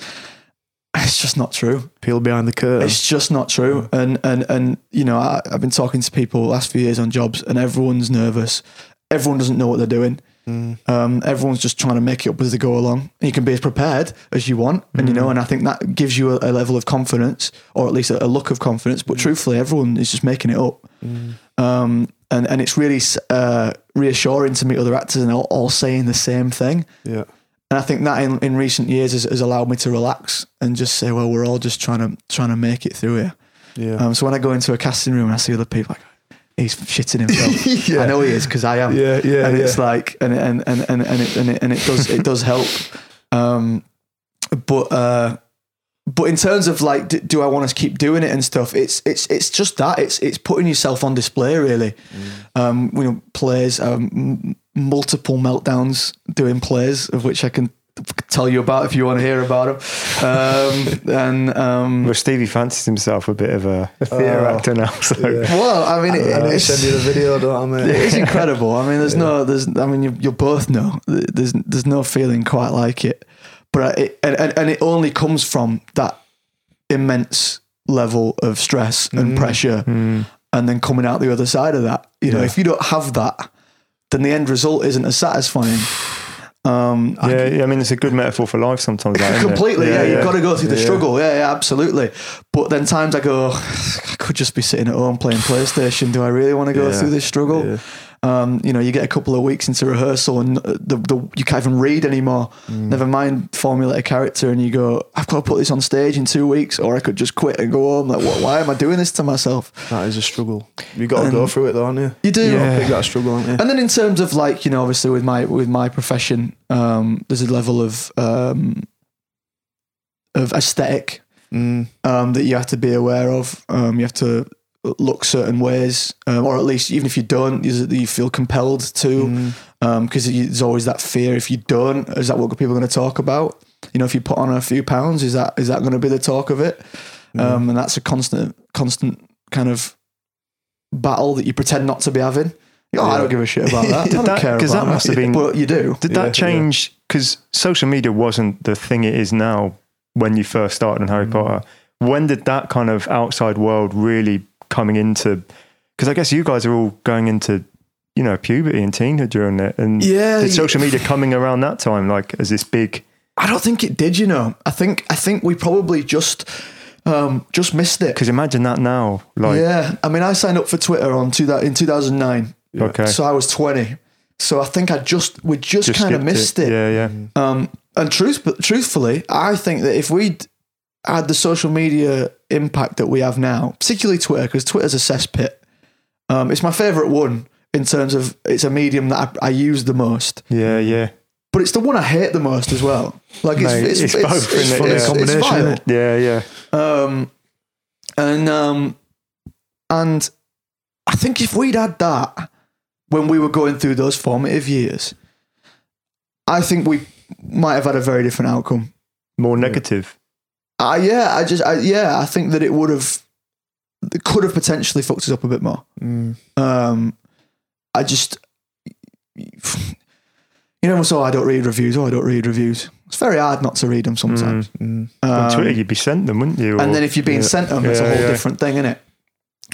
It's just not true. Peel behind the curtain. It's just not true. And, and, and you know, I, I've been talking to people the last few years on jobs, and everyone's nervous. Everyone doesn't know what they're doing. Mm. Um, everyone's just trying to make it up as they go along. And you can be as prepared as you want. And, mm. you know, and I think that gives you a, a level of confidence, or at least a, a look of confidence. But mm. truthfully, everyone is just making it up. Mm. Um, and, and it's really uh, reassuring to meet other actors and all, all saying the same thing. Yeah. And I think that in, in recent years has, has allowed me to relax and just say, well, we're all just trying to trying to make it through here. Yeah. Um, so when I go into a casting room and I see other people, I go, he's shitting himself. yeah. I know he is because I am. Yeah, yeah. And yeah. it's like, and and and and and it and it, and it does it does help. Um, but uh, but in terms of like, do, do I want to keep doing it and stuff? It's it's it's just that it's it's putting yourself on display, really. Mm. Um, you know, plays. Um, multiple meltdowns doing plays, of which I can tell you about if you want to hear about them. Um, and um, well, Stevie fancies himself a bit of a, a theatre oh, actor now. So. Yeah. Well, I mean, I it, it's, send you the video, don't I, mate? It's incredible. I mean, there's yeah. no, there's, I mean, you, you both know there's, there's no feeling quite like it. But it, and, and it only comes from that immense level of stress and mm. pressure, mm. and then coming out the other side of that. You yeah. know, if you don't have that, then the end result isn't as satisfying. Um, yeah, I, yeah, I mean, it's a good metaphor for life sometimes. That, completely, yeah, yeah, yeah. You've got to go through the yeah, struggle. Yeah, yeah, absolutely. But then times I go, I could just be sitting at home playing PlayStation. Do I really want to go yeah, through this struggle? Yeah. Um, you know, you get a couple of weeks into rehearsal and the, the, you can't even read anymore. Mm. Never mind formulate a character, and you go, I've got to put this on stage in two weeks, or I could just quit and go home. Like, what, why am I doing this to myself? That is a struggle. You got and to go through it, though, aren't you? You do. Yeah. You pick that struggle, aren't you? And then in terms of like, you know, obviously with my with my profession, um, there's a level of um, of aesthetic mm. um, that you have to be aware of. Um, you have to look certain ways, um, or at least even if you don't, you feel compelled to, mm. um, because there's always that fear. If you don't, is that what people are going to talk about? You know, if you put on a few pounds, is that is that going to be the talk of it? Mm. Um, and that's a constant, constant kind of battle that you pretend not to be having. Oh, yeah. I don't give a shit about that. I don't that, care about that. Must have been, but you do. Did that yeah, change? Because yeah. social media wasn't the thing it is now when you first started on Harry mm. Potter. When did that kind of outside world really coming into, because I guess you guys are all going into, you know, puberty and teenhood during it. And yeah, did social media coming around that time, like as this big? I don't think it did, you know. I think I think we probably just um, just missed it. Because imagine that now. Like, yeah. I mean, I signed up for Twitter on two, in two thousand nine. Yeah. Okay. So I was twenty. So I think I just, we just, just kind of missed it. it. Yeah, yeah. Um, and truth, truthfully, I think that if we'd had the social media impact that we have now, particularly Twitter, because Twitter's a cesspit. Um, it's my favourite one in terms of it's a medium that I, I use the most. Yeah, yeah. But it's the one I hate the most as well. Like it's, Mate, it's, it's, it's both it's, in it's, it's, it's vile. Yeah, yeah. Um, and um, and I think if we'd had that when we were going through those formative years, I think we might have had a very different outcome. More negative. Uh, yeah, I just, I, yeah, I think that it would have, it could have potentially fucked us up a bit more. Mm. Um, I just, you know, so I don't read reviews. Oh, I don't read reviews. It's very hard not to read them sometimes. Mm. Mm. Um, on Twitter, you'd be sent them, wouldn't you? Or, and then if you're being yeah. sent them, it's yeah, a whole yeah. different thing, isn't it?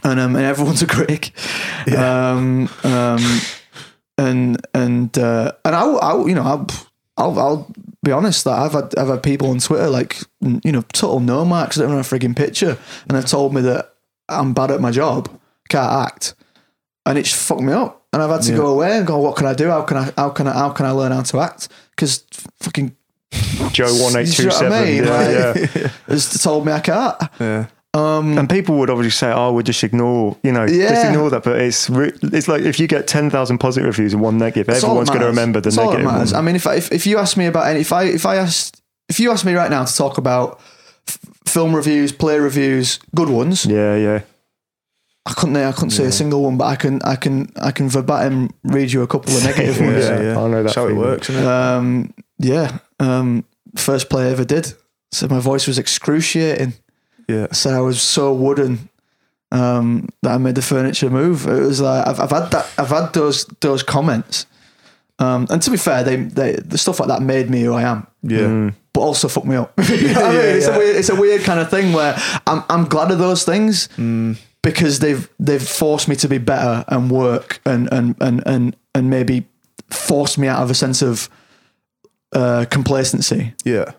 And um, and everyone's a critic. Yeah. Um, um, and and uh, and I, I, you know, I'll, I'll, I'll be honest that I've had I've had people on Twitter, like, you know, total no marks, I don't know a frigging picture, and they've told me that I'm bad at my job, can't act, and it's fucked me up. And I've had to yeah. go away and go, what can I do? How can I? How can I? How can I learn how to act? Because fucking Joe one eight two seven has told me I can't. Yeah. Um, and people would obviously say, oh, we'll just ignore, you know, yeah. just ignore that. But it's re- it's like if you get ten thousand positive reviews and one negative, that's everyone's going to remember the that's negative one. I mean, if, I, if if you ask me about any, if I, if I asked, if you asked me right now to talk about f- film reviews, play reviews, good ones. Yeah, yeah. I couldn't, I couldn't yeah. say a single one, but I can, I can, I can verbatim read you a couple of negative yeah, ones. Yeah, yeah. I know that's how it works, isn't it? Um, yeah. Um, first play I ever did. So my voice was excruciating. Yeah, I said I was so wooden um, that I made the furniture move. It was like I've, I've had that, I've had those those comments, um, and to be fair, they, they the stuff like that made me who I am. Yeah, mm. But also fucked me up. You know what I mean? yeah, it's yeah. a weird, it's a weird kind of thing where I'm I'm glad of those things mm. because they've they've forced me to be better and work and and and and and maybe forced me out of a sense of uh, complacency. Yeah,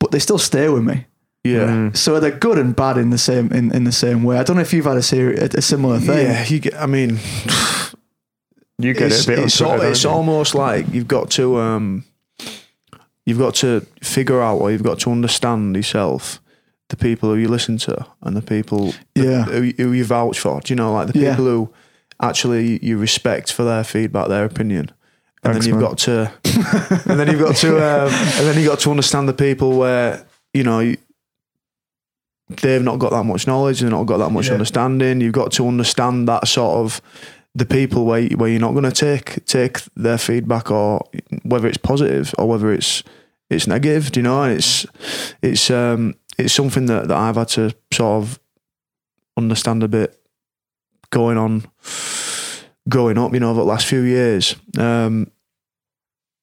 but they still stay with me. Yeah. Mm. So they're good and bad in the same in, in the same way. I don't know if you've had a, seri- a, a similar thing. Yeah, you get, I mean, you get it a bit. It's, on Twitter, al- it's almost like you've got to um, you've got to figure out, or you've got to understand yourself, the people who you listen to and the people yeah. who, who you vouch for. Do you know, like the people yeah. who actually you respect for their feedback, their opinion. And Thanks, then you've man. got to, and then you've got to, um, and then you got to understand the people where you know. You, they've not got that much knowledge, they've not got that much yeah. understanding. You've got to understand that sort of the people where where you're not going to take take their feedback, or whether it's positive or whether it's it's negative. Do you know? And it's it's um it's something that, that I've had to sort of understand a bit going on growing up, you know, over the last few years. Um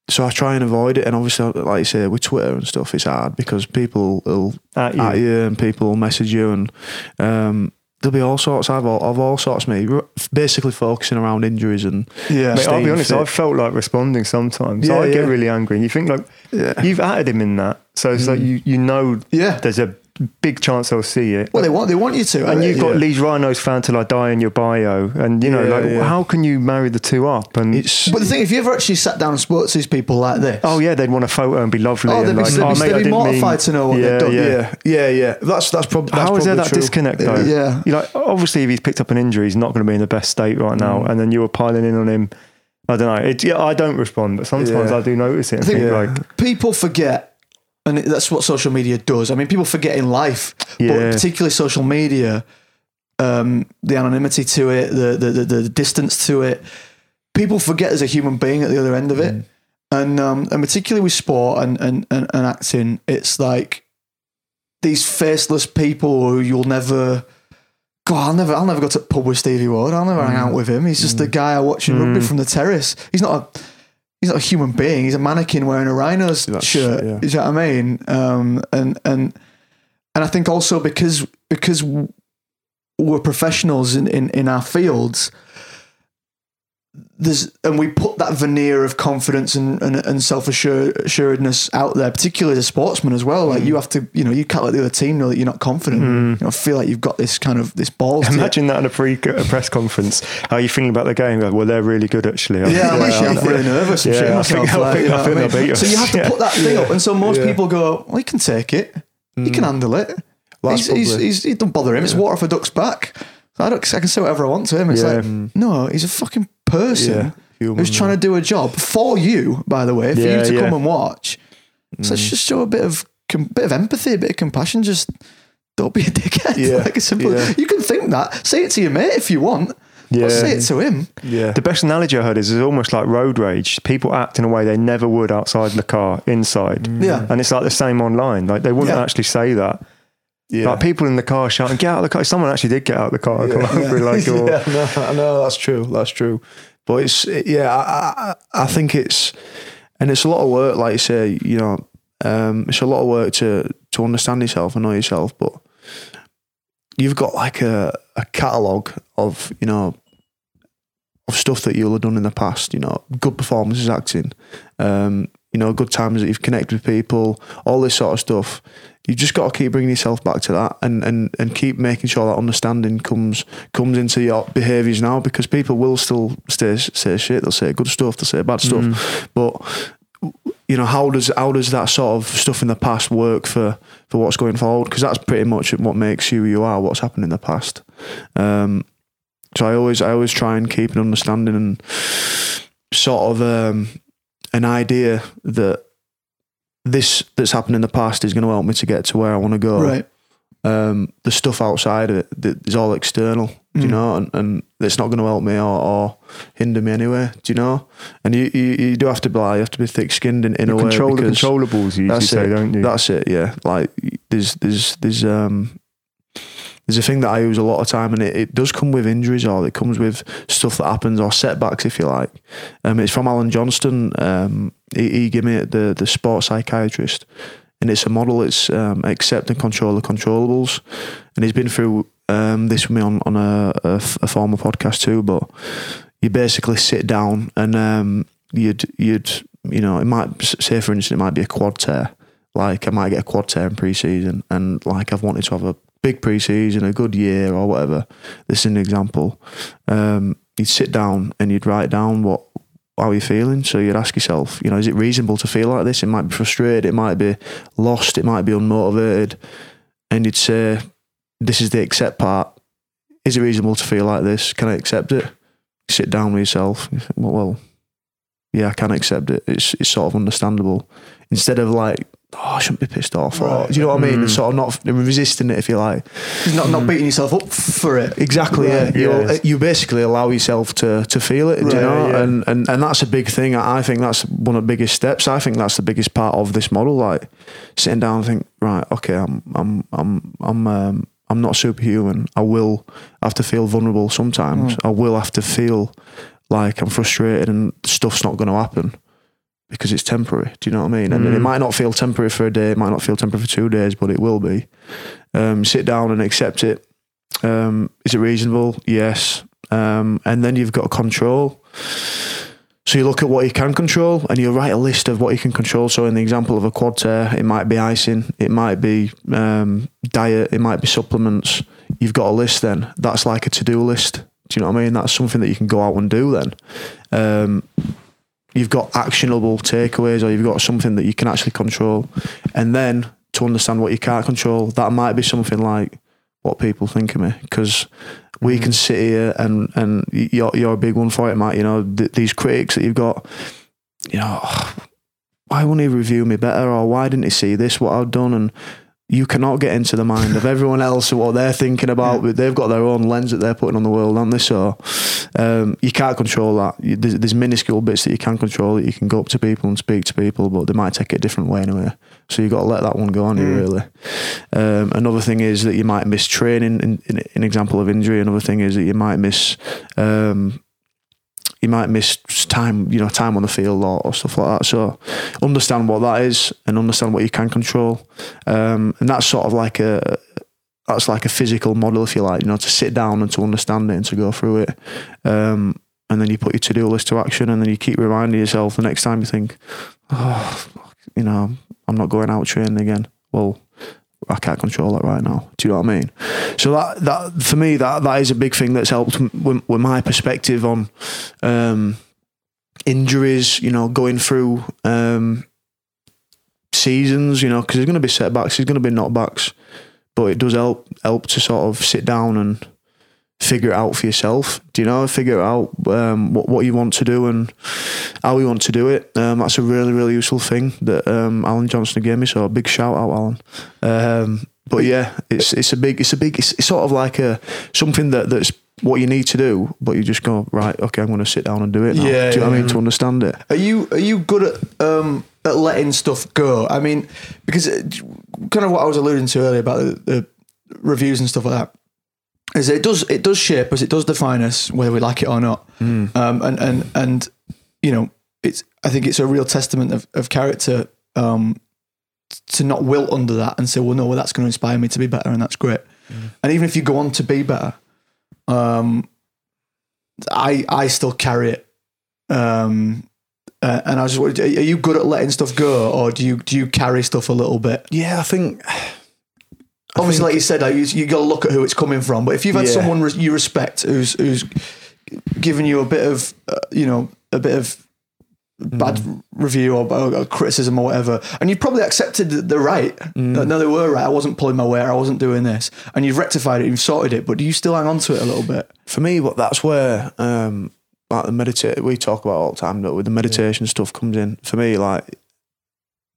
So I try and avoid it, and obviously, like you say, with Twitter and stuff, it's hard because people will at you, at you and people will message you, and um, there'll be all sorts. I've all, I've all sorts, mate. Basically, focusing around injuries and yeah. Mate, I'll be honest, I've felt like responding sometimes. Yeah, I yeah. get really angry, and you think like yeah. you've added him in that, so it's mm. like you you know yeah. there's a big chance they'll see it. Well, they want they want you to, and you've got yeah. Leeds Rhinos fan till I die in your bio, and you know, yeah, like yeah. how can you marry the two up? And it's, but the thing, if you ever actually sat down and spoke to these people like this, oh yeah, they'd want a photo and be lovely. Oh, they'd and be, like, they'd oh, be, mate, they'd be mortified mean, to know what yeah, they've done. Yeah. yeah, yeah, yeah. That's that's probably that's how is probably there that true. disconnect though? Yeah, you're like obviously if he's picked up an injury, he's not going to be in the best state right now, mm. and then you were piling in on him. I don't know. It, yeah, I don't respond, but sometimes yeah. I do notice it. And I think, think yeah. like people forget. And that's what social media does. I mean, people forget in life, yeah. but particularly social media um, the anonymity to it, the, the the the distance to it. People forget there's a human being at the other end of it. Mm. And um, and particularly with sport and, and, and, and acting, it's like these faceless people who you'll never... God, I'll never, I'll never go to the pub with Stevie Ward. I'll never mm. hang out with him. He's just mm. the guy I watch in mm. rugby from the terrace. He's not a... He's not a human being. He's a mannequin wearing a Rhinos That's, shirt. Yeah. Is that what I mean? Um, and and and I think also because because we're professionals in, in, in our fields, there's and we put that veneer of confidence and and, and self assuredness out there, particularly as a sportsman as well. Like mm. you have to, you know, you can't let the other team know that you're not confident. Mm. You know, feel like you've got this kind of this balls. Imagine that in a pre a press conference. How are you feeling about the game? Well, they're really good actually. I yeah, I'm actually yeah, really nervous. And yeah, I think I'll beat them. So you have to yeah. put that thing yeah. up, and so most yeah. people go, "Well, he can take it. Mm. He can handle it. He's, he's, he's, it don't bother him. Yeah. It's water for duck's back. I don't. I can say whatever I want to him." It's yeah. like, no, he's a fucking person yeah, human, who's trying yeah. to do a job for you, by the way, for yeah, you to yeah. come and watch. Mm. So let's just show a bit of bit of empathy, a bit of compassion. Just don't be a dickhead. Yeah. Like a simple. Yeah. You can think that. Say it to your mate if you want. Yeah. I'll say it to him. Yeah. The best analogy I heard is it's almost like road rage. People act in a way they never would outside the car, inside. Mm. Yeah. And it's like the same online. Like they wouldn't yeah. actually say that. Yeah. Like people in the car shouting, "Get out of the car!" Someone actually did get out of the car. Yeah, yeah. Like, oh. yeah, no, no, that's true. That's true. But it's yeah, I, I, I think it's and it's a lot of work. Like you say, you know, um, it's a lot of work to to understand yourself and know yourself. But you've got like a, a catalogue of you know of stuff that you'll have done in the past. You know, good performances, acting, um, you know, good times that you've connected with people, all this sort of stuff. You've just got to keep bringing yourself back to that and, and, and keep making sure that understanding comes comes into your behaviours now, because people will still stay, say shit, they'll say good stuff, they'll say bad stuff. Mm. But, you know, how does how does that sort of stuff in the past work for, for what's going forward? Because that's pretty much what makes you who you are, what's happened in the past. Um, so I always I always try and keep an understanding and sort of um, an idea that this that's happened in the past is going to help me to get to where I want to go. Right. Um, the stuff outside of it is all external, mm. do you know, and, and it's not going to help me or, or hinder me anyway, do you know? And you, you, you do have to be, like, you have to be thick-skinned in, in you a control way. Control the controllables, you usually say, don't you? That's it, yeah. Like there's there's there's um there's a thing that I use a lot of time, and it, it does come with injuries, or it comes with stuff that happens or setbacks, if you like. Um, it's from Alan Johnston. Um, He, he gave me the, the sports psychiatrist, and it's a model. It's um, accept and control the controllables, and he's been through um, this with me on, on a, a, a former podcast too. But you basically sit down and um, you'd you'd you know it might say for instance it might be a quad tear. Like I might get a quad tear in pre-season, and like I've wanted to have a big pre-season, a good year or whatever. This is an example. Um, you'd sit down and you'd write down what. How are you feeling? So you'd ask yourself, you know, is it reasonable to feel like this? It might be frustrated, it might be lost, it might be unmotivated. And you'd say, this is the accept part. Is it reasonable to feel like this? Can I accept it? You sit down with yourself. You think, well, well, yeah, I can accept it. It's it's sort of understandable. Instead of like, oh, I shouldn't be pissed off. Right. Or, do you know what I mean? Mm. Sort of not resisting it, if you like. It's not, mm. not beating yourself up for it. Exactly, right. yeah. yeah. You basically allow yourself to, to feel it, right, do you know? Yeah. And, and and that's a big thing. I think that's one of the biggest steps. I think that's the biggest part of this model. Like sitting down and think, right, okay, I'm I'm I'm I'm um, I'm not superhuman. I will have to feel vulnerable sometimes. Mm. I will have to feel like I'm frustrated and stuff's not going to happen. Because it's temporary, do you know what I mean? And mm. it might not feel temporary for a day, it might not feel temporary for two days, but it will be. Um, sit down and accept it. Um, is it reasonable? Yes. Um, and then you've got control. So you look at what you can control and you write a list of what you can control. So in the example of a quad tear, it might be icing, it might be um, diet, it might be supplements. You've got a list then. That's like a to-do list. Do you know what I mean? That's something that you can go out and do then. Um, you've got actionable takeaways, or you've got something that you can actually control. And then to understand what you can't control, that might be something like what people think of me, because we mm. can sit here and, and you're, you're a big one for it, Matt, you know, th- these critics that you've got, you know, why wouldn't he review me better? Or why didn't he see this, what I've done? And you cannot get into the mind of everyone else and what they're thinking about. Yeah. They've got their own lens that they're putting on the world, aren't they? So um, you can't control that. You, there's, there's minuscule bits that you can control, that you can go up to people and speak to people, but they might take it a different way anyway. So you've got to let that one go on, mm. you really. Um, another thing is that you might miss training, in, in, in example of injury. Another thing is that you might miss... Um, You might miss time, you know, time on the field or, or stuff like that. So understand what that is and understand what you can control. Um, and that's sort of like a, that's like a physical model, if you like, you know, to sit down and to understand it and to go through it. Um, and then you put your to-do list to action, and then you keep reminding yourself the next time you think, oh, you know, I'm not going out training again. Well, I can't control that right now. Do you know what I mean? So that, that for me, that, that is a big thing that's helped with, with my perspective on um, injuries, you know, going through um, seasons, you know, because there's going to be setbacks, there's going to be knockbacks, but it does help help to sort of sit down and figure it out for yourself. Do you know, figure out um, what, what you want to do and how you want to do it. Um, that's a really, really useful thing that um, Alan Johnston gave me. So a big shout out, Alan. Um, but yeah, it's it's a big, it's a big, it's, it's sort of like a something that, that's what you need to do, but you just go, right, okay, I'm going to sit down and do it now. Yeah, do you know yeah. what I mean? To understand it. Are you, are you good at, um, at letting stuff go? I mean, because it, kind of what I was alluding to earlier about the, the reviews and stuff like that, is it does it does shape us, it does define us, whether we like it or not. Mm. Um, and, and and you know, it's I think it's a real testament of, of character um, to not wilt under that and say, well, no, well, that's going to inspire me to be better, and that's great. Mm. And even if you go on to be better, um, I I still carry it. Um, uh, and I was just, are you good at letting stuff go, or do you do you carry stuff a little bit? Yeah, I think. Obviously, like you said, like, you, you got to look at who it's coming from. But if you've had yeah. someone res- you respect who's who's given you a bit of, uh, you know, a bit of bad mm. review or, or criticism or whatever, and you probably accepted that they're right. Mm. That, no, they were right. I wasn't pulling my weight. I wasn't doing this. And you've rectified it. You've sorted it. But do you still hang on to it a little bit? For me, what that's where um, like the medita- we talk about all the time, that with the meditation yeah. stuff comes in. For me, like,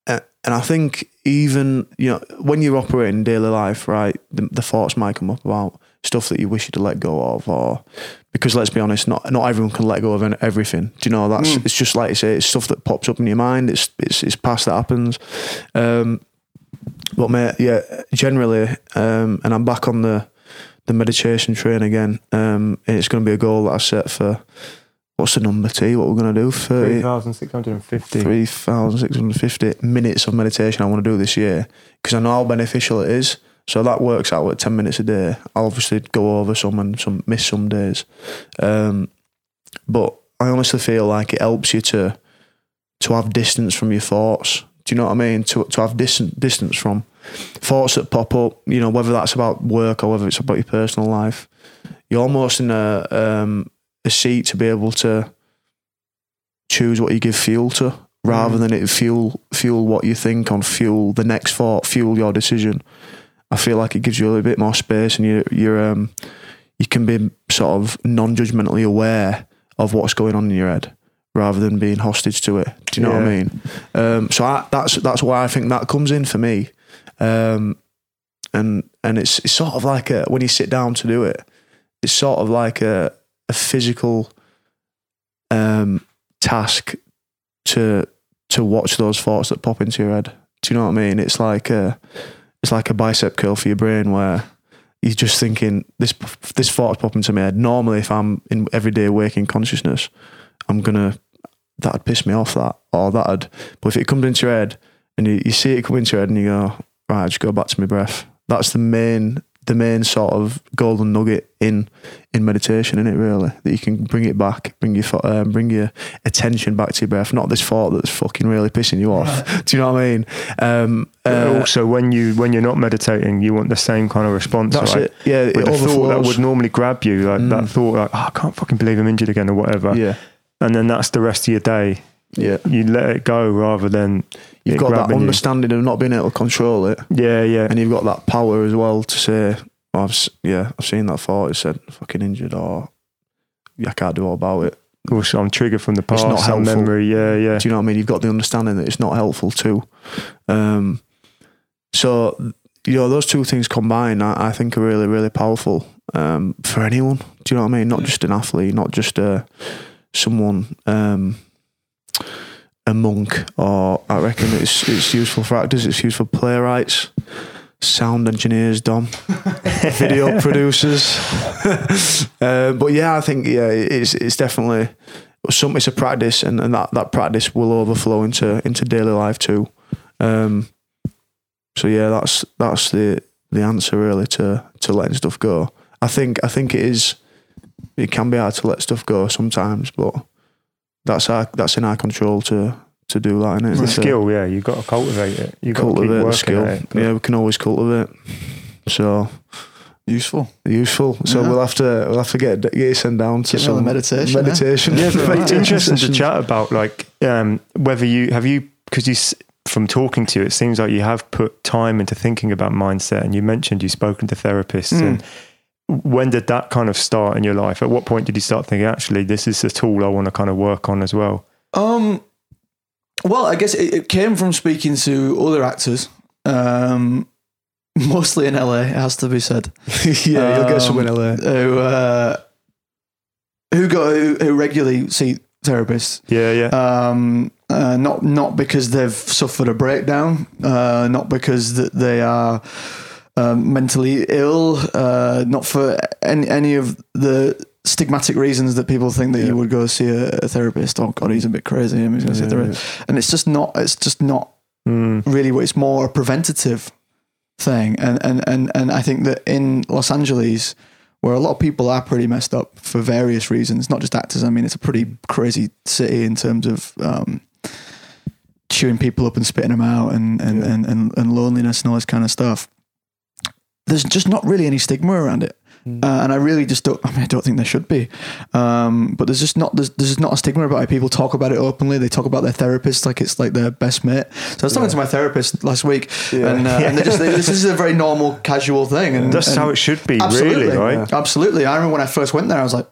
uh, and I think. Even, you know, when you're operating in daily life, right, the, the thoughts might come up about stuff that you wish you'd let go of, or because let's be honest, not not everyone can let go of everything. Do you know, that's mm. it's just like you say, it's stuff that pops up in your mind. It's it's it's past that happens. Um, but mate, yeah, generally, um, and I'm back on the the meditation train again. Um, and it's going to be a goal that I set for. What's the number, T? What we're going to do? three thousand six hundred fifty three thousand six hundred fifty minutes of meditation I want to do this year, because I know how beneficial it is. So that works out at ten minutes a day. I'll obviously go over some and some miss some days. Um, but I honestly feel like it helps you to to have distance from your thoughts. Do you know what I mean? To to have distance distance from thoughts that pop up, you know, whether that's about work or whether it's about your personal life. You're almost in a... Um, a seat to be able to choose what you give fuel to, rather mm. than it fuel fuel what you think on, fuel the next thought, fuel your decision. I feel like it gives you a little bit more space, and you you're um you can be sort of non-judgmentally aware of what's going on in your head, rather than being hostage to it. Do you know yeah. what I mean? Um, so I, that's that's why I think that comes in for me, um, and and it's it's sort of like a, when you sit down to do it, it's sort of like a. A physical um, task to to watch those thoughts that pop into your head. Do you know what I mean? It's like a it's like a bicep curl for your brain, where you're just thinking, this this thought's popping into my head. Normally, if I'm in everyday waking consciousness, I'm gonna that'd piss me off, that or that'd. But if it comes into your head and you, you see it come into your head and you go, right, I just go back to my breath. That's the main. the main sort of golden nugget in in meditation, isn't it, really? That you can bring it back, bring your um, bring your attention back to your breath, not this thought that's fucking really pissing you off. Right. Do you know what I mean? Um, uh, also, when, you, when you're not meditating, you want the same kind of response. That's right? it. Yeah, it overflows. The thought that would normally grab you, like mm. that thought, like, oh, I can't fucking believe I'm injured again or whatever. Yeah. And then that's the rest of your day. Yeah. You let it go rather than... You've got that understanding you. Of not being able to control it. Yeah, yeah. And you've got that power as well to say, oh, I've, yeah, I've seen that thought. It said, fucking injured, or yeah, I can't do all about it. Of course, I'm triggered from the past. It's not helpful. Memory, yeah, yeah. Do you know what I mean? You've got the understanding that it's not helpful too. Um, so you know, those two things combined, I, I think are really, really powerful um, for anyone. Do you know what I mean? Not yeah. just an athlete, not just uh, someone, um, a monk, or I reckon it's it's useful for actors, it's useful for playwrights, sound engineers, Dom, video producers. uh, but yeah, I think yeah, it's it's definitely some. It's a practice, and, and that, that practice will overflow into into daily life too. Um, so yeah, that's that's the the answer really to to letting stuff go. I think I think it is. It can be hard to let stuff go sometimes, but that's our that's in our control to to do that. Isn't it? It's a skill, yeah. You've got to cultivate it. You've got to keep working the skill. At it, yeah, we can always cultivate. So useful, useful. So yeah. we'll have to we'll have to get get you sent down to get some meditation. Meditation. Yeah, yeah but it's interesting to chat about like um, whether you have you because you. From talking to you, it seems like you have put time into thinking about mindset, and you mentioned you've spoken to therapists. Mm. And when did that kind of start in your life? At what point did you start thinking, actually, this is a tool I want to kind of work on as well? Um, well, I guess it, it came from speaking to other actors, um, mostly in L A, it has to be said. yeah, um, you'll get someone in L A who uh, who go who, who regularly see therapists. Yeah, yeah. Um, Uh, not not because they've suffered a breakdown, uh, not because that they are um, mentally ill, uh, not for any, any of the stigmatic reasons that people think that yeah. you would go see a, a therapist. Oh God, he's a bit crazy. He's going to yeah, see a therapist, yeah. and it's just not. It's just not mm. really. What it's more a preventative thing, and and and and I think that in Los Angeles, where a lot of people are pretty messed up for various reasons, not just actors. I mean, it's a pretty crazy city in terms of. Um, chewing people up and spitting them out and and, yeah. and, and and loneliness and all this kind of stuff. There's just not really any stigma around it. Mm. Uh, and I really just don't, I mean, I don't think there should be. Um, but there's just not, there's, there's just not a stigma about it. People talk about it openly. They talk about their therapist like it's like their best mate. So I was talking yeah. to my therapist last week yeah. and, uh, yeah. and they just, they, this is a very normal, casual thing. And that's and how it should be absolutely, really, right? Yeah. Absolutely. I remember when I first went there, I was like,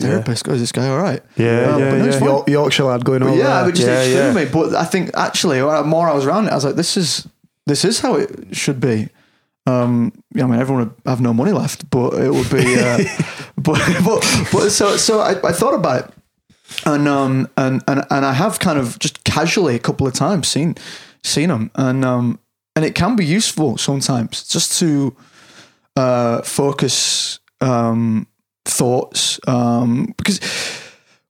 therapist yeah. goes, this guy all right? Yeah, um, yeah, no, yeah. York, Yorkshire lad going on. Yeah, which yeah, yeah. me. But I think actually, the more I was around it, I was like, this is this is how it should be. Um, yeah, I mean, everyone would have no money left, but it would be. Uh, but, but but so so I, I thought about it, and um and, and and I have kind of just casually a couple of times seen seen them, and um and it can be useful sometimes just to uh, focus um. thoughts um because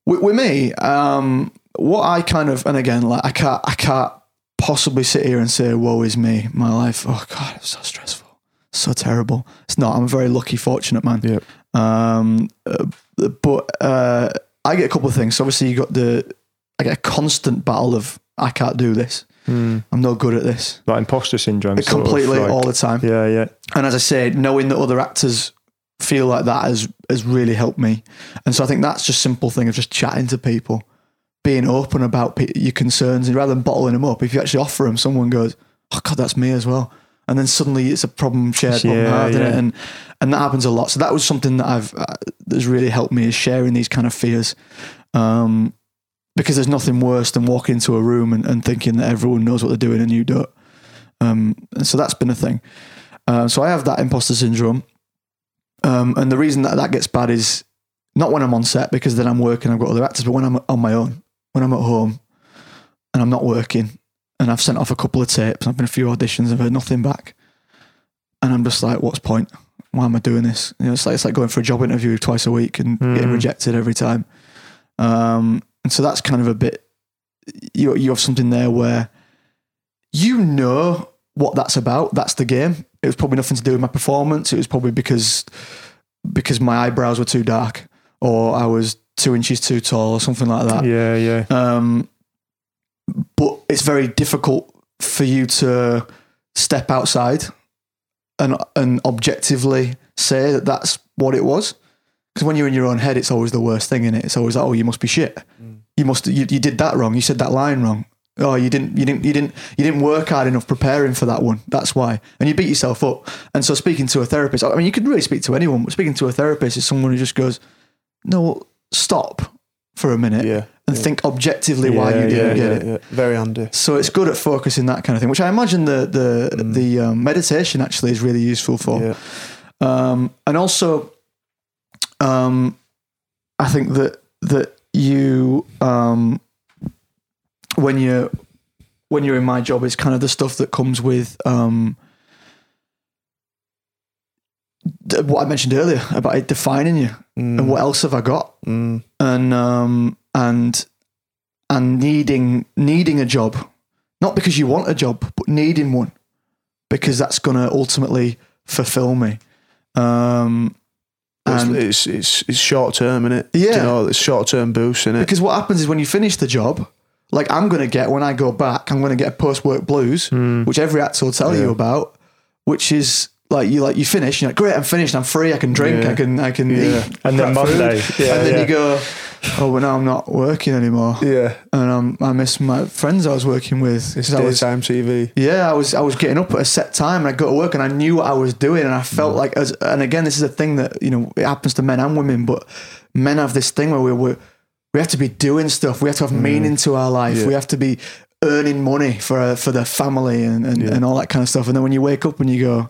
with, with me um what I kind of and again like I can't I can't possibly sit here and say woe is me, my life, oh God, it's so stressful, so terrible. It's not. I'm a very lucky, fortunate man. Yep. um uh, but uh I get a couple of things. So obviously you got the I get a constant battle of I can't do this. Mm. I'm no good at this, like imposter syndrome completely like, all the time. Yeah, yeah. And as I say, knowing that other actors feel like that has has really helped me. And so I think that's just simple thing of just chatting to people, being open about pe- your concerns, and rather than bottling them up, if you actually offer them, someone goes, oh God, that's me as well, and then suddenly it's a problem shared yeah, problem, yeah. It? and and that happens a lot. So that was something that I've uh, that's really helped me, is sharing these kind of fears, um because there's nothing worse than walking into a room and, and thinking that everyone knows what they're doing and you don't. Um and so that's been a thing. Um uh, so I have that imposter syndrome. Um, and the reason that that gets bad is not when I'm on set, because then I'm working, I've got other actors, but when I'm on my own, when I'm at home and I'm not working, and I've sent off a couple of tapes, I've been a few auditions, I've heard nothing back, and I'm just like, what's point? Why am I doing this? You know, it's like it's like going for a job interview twice a week and mm. getting rejected every time. Um, and so that's kind of a bit, you you have something there where you know what that's about. That's the game. It was probably nothing to do with my performance. It was probably because because my eyebrows were too dark, or I was two inches too tall, or something like that. Yeah, yeah. Um, but it's very difficult for you to step outside and and objectively say that that's what it was, because when you're in your own head, it's always the worst thing, isn't it? It's always like, oh, you must be shit. Mm. You must you, you did that wrong. You said that line wrong. Oh, you didn't, you didn't, you didn't, you didn't work hard enough preparing for that one. That's why. And you beat yourself up. And so speaking to a therapist, I mean, you could really speak to anyone, but speaking to a therapist is someone who just goes, no, stop for a minute. Yeah. and yeah. think objectively yeah, why you didn't yeah, get yeah, it. Yeah. Very undo. So it's good at focusing that kind of thing, which I imagine the the mm. the um, meditation actually is really useful for. Yeah. Um, and also, um, I think that that you um, when you when you're in my job, it's kind of the stuff that comes with. Um, what I mentioned earlier about it defining you mm. and what else have I got mm. and, um, and, and needing, needing a job, not because you want a job, but needing one because that's going to ultimately fulfill me. Um, and it's, it's, it's short term, isn't it? Yeah. You know, it's short term boost, isn't it? Because what happens is when you finish the job, like I'm going to get, when I go back, I'm going to get post work blues, mm. which every actor will tell yeah. you about, which is, Like you, like you finish. You're like, great. I'm finished. I'm free. I can drink. Yeah. I can. I can yeah. eat. And then Monday. Yeah, and then yeah. you go. Oh, well now I'm not working anymore. Yeah. And um, I miss my friends I was working with. It's daytime T V. Yeah, I was. I was getting up at a set time, and I go to work, and I knew what I was doing, and I felt mm. like. As, and again, this is a thing that you know it happens to men and women, but men have this thing where we we we have to be doing stuff. We have to have mm. meaning to our life. Yeah. We have to be earning money for uh, for the family and and, yeah. and all that kind of stuff. And then when you wake up and you go,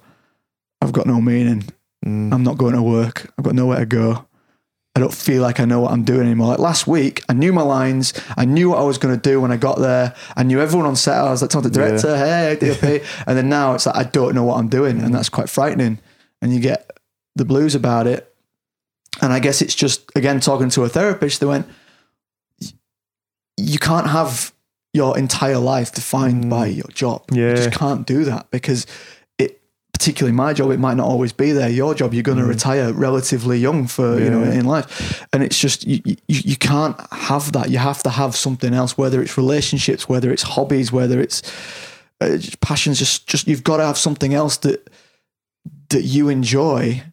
I've got no meaning. Mm. I'm not going to work. I've got nowhere to go. I don't feel like I know what I'm doing anymore. Like last week, I knew my lines. I knew what I was going to do when I got there. I knew everyone on set. I was like, talking to the director, yeah. hey, D O P. And then now it's like, I don't know what I'm doing. And that's quite frightening. And you get the blues about it. And I guess it's just, again, talking to a therapist, they went, you can't have your entire life defined mm. by your job. Yeah. You just can't do that because particularly my job, it might not always be there. Your job, you're going to mm. retire relatively young for, yeah. you know, in life. And it's just, you, you, you can't have that. You have to have something else, whether it's relationships, whether it's hobbies, whether it's uh, passions, just, just, you've got to have something else that, that you enjoy,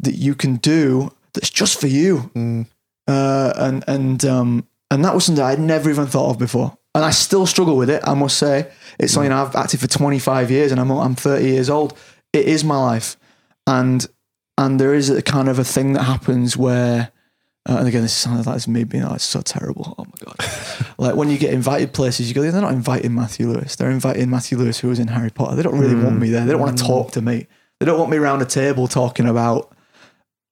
that you can do, that's just for you. Mm. Uh, and, and, um, and that was something I'd never even thought of before. And I still struggle with it. I must say it's something I've acted for twenty-five years and I'm, I'm thirty years old. It is my life. And, and there is a kind of a thing that happens where, uh, and again, this sounds like it's me being like, it's so terrible. Oh my God. Like when you get invited places, you go, they're not inviting Matthew Lewis. They're inviting Matthew Lewis, who was in Harry Potter. They don't really mm. want me there. They don't want to talk to me. They don't want me around a table talking about,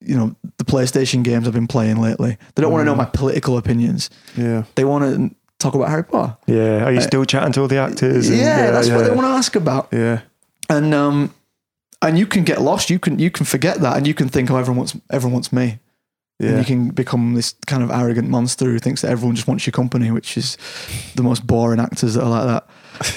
you know, the PlayStation games I've been playing lately. They don't mm. want to know my political opinions. Yeah. They want to talk about Harry Potter. Yeah. Are you still uh, chatting to all the actors? Yeah, and, yeah that's yeah. what they want to ask about. Yeah. And um and you can get lost, you can you can forget that and you can think, oh, everyone wants everyone wants me. Yeah. And you can become this kind of arrogant monster who thinks that everyone just wants your company, which is the most boring actors that are like that.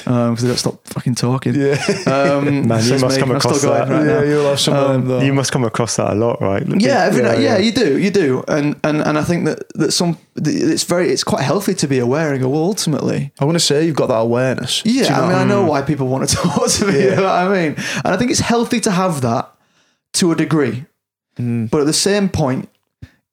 Um because they don't stop fucking talking. Yeah. Um Man, you must me. come I'm across that. Right yeah, you'll have someone um, you must come across that a lot, right? Look yeah, every yeah, night, yeah, yeah, you do, you do. And and and I think that that some it's very it's quite healthy to be aware and go, well, ultimately I want to say you've got that awareness. Yeah, you know I mean I, mean I know why people want to talk to me, yeah. you know what I mean? And I think it's healthy to have that to a degree. Mm. But at the same point,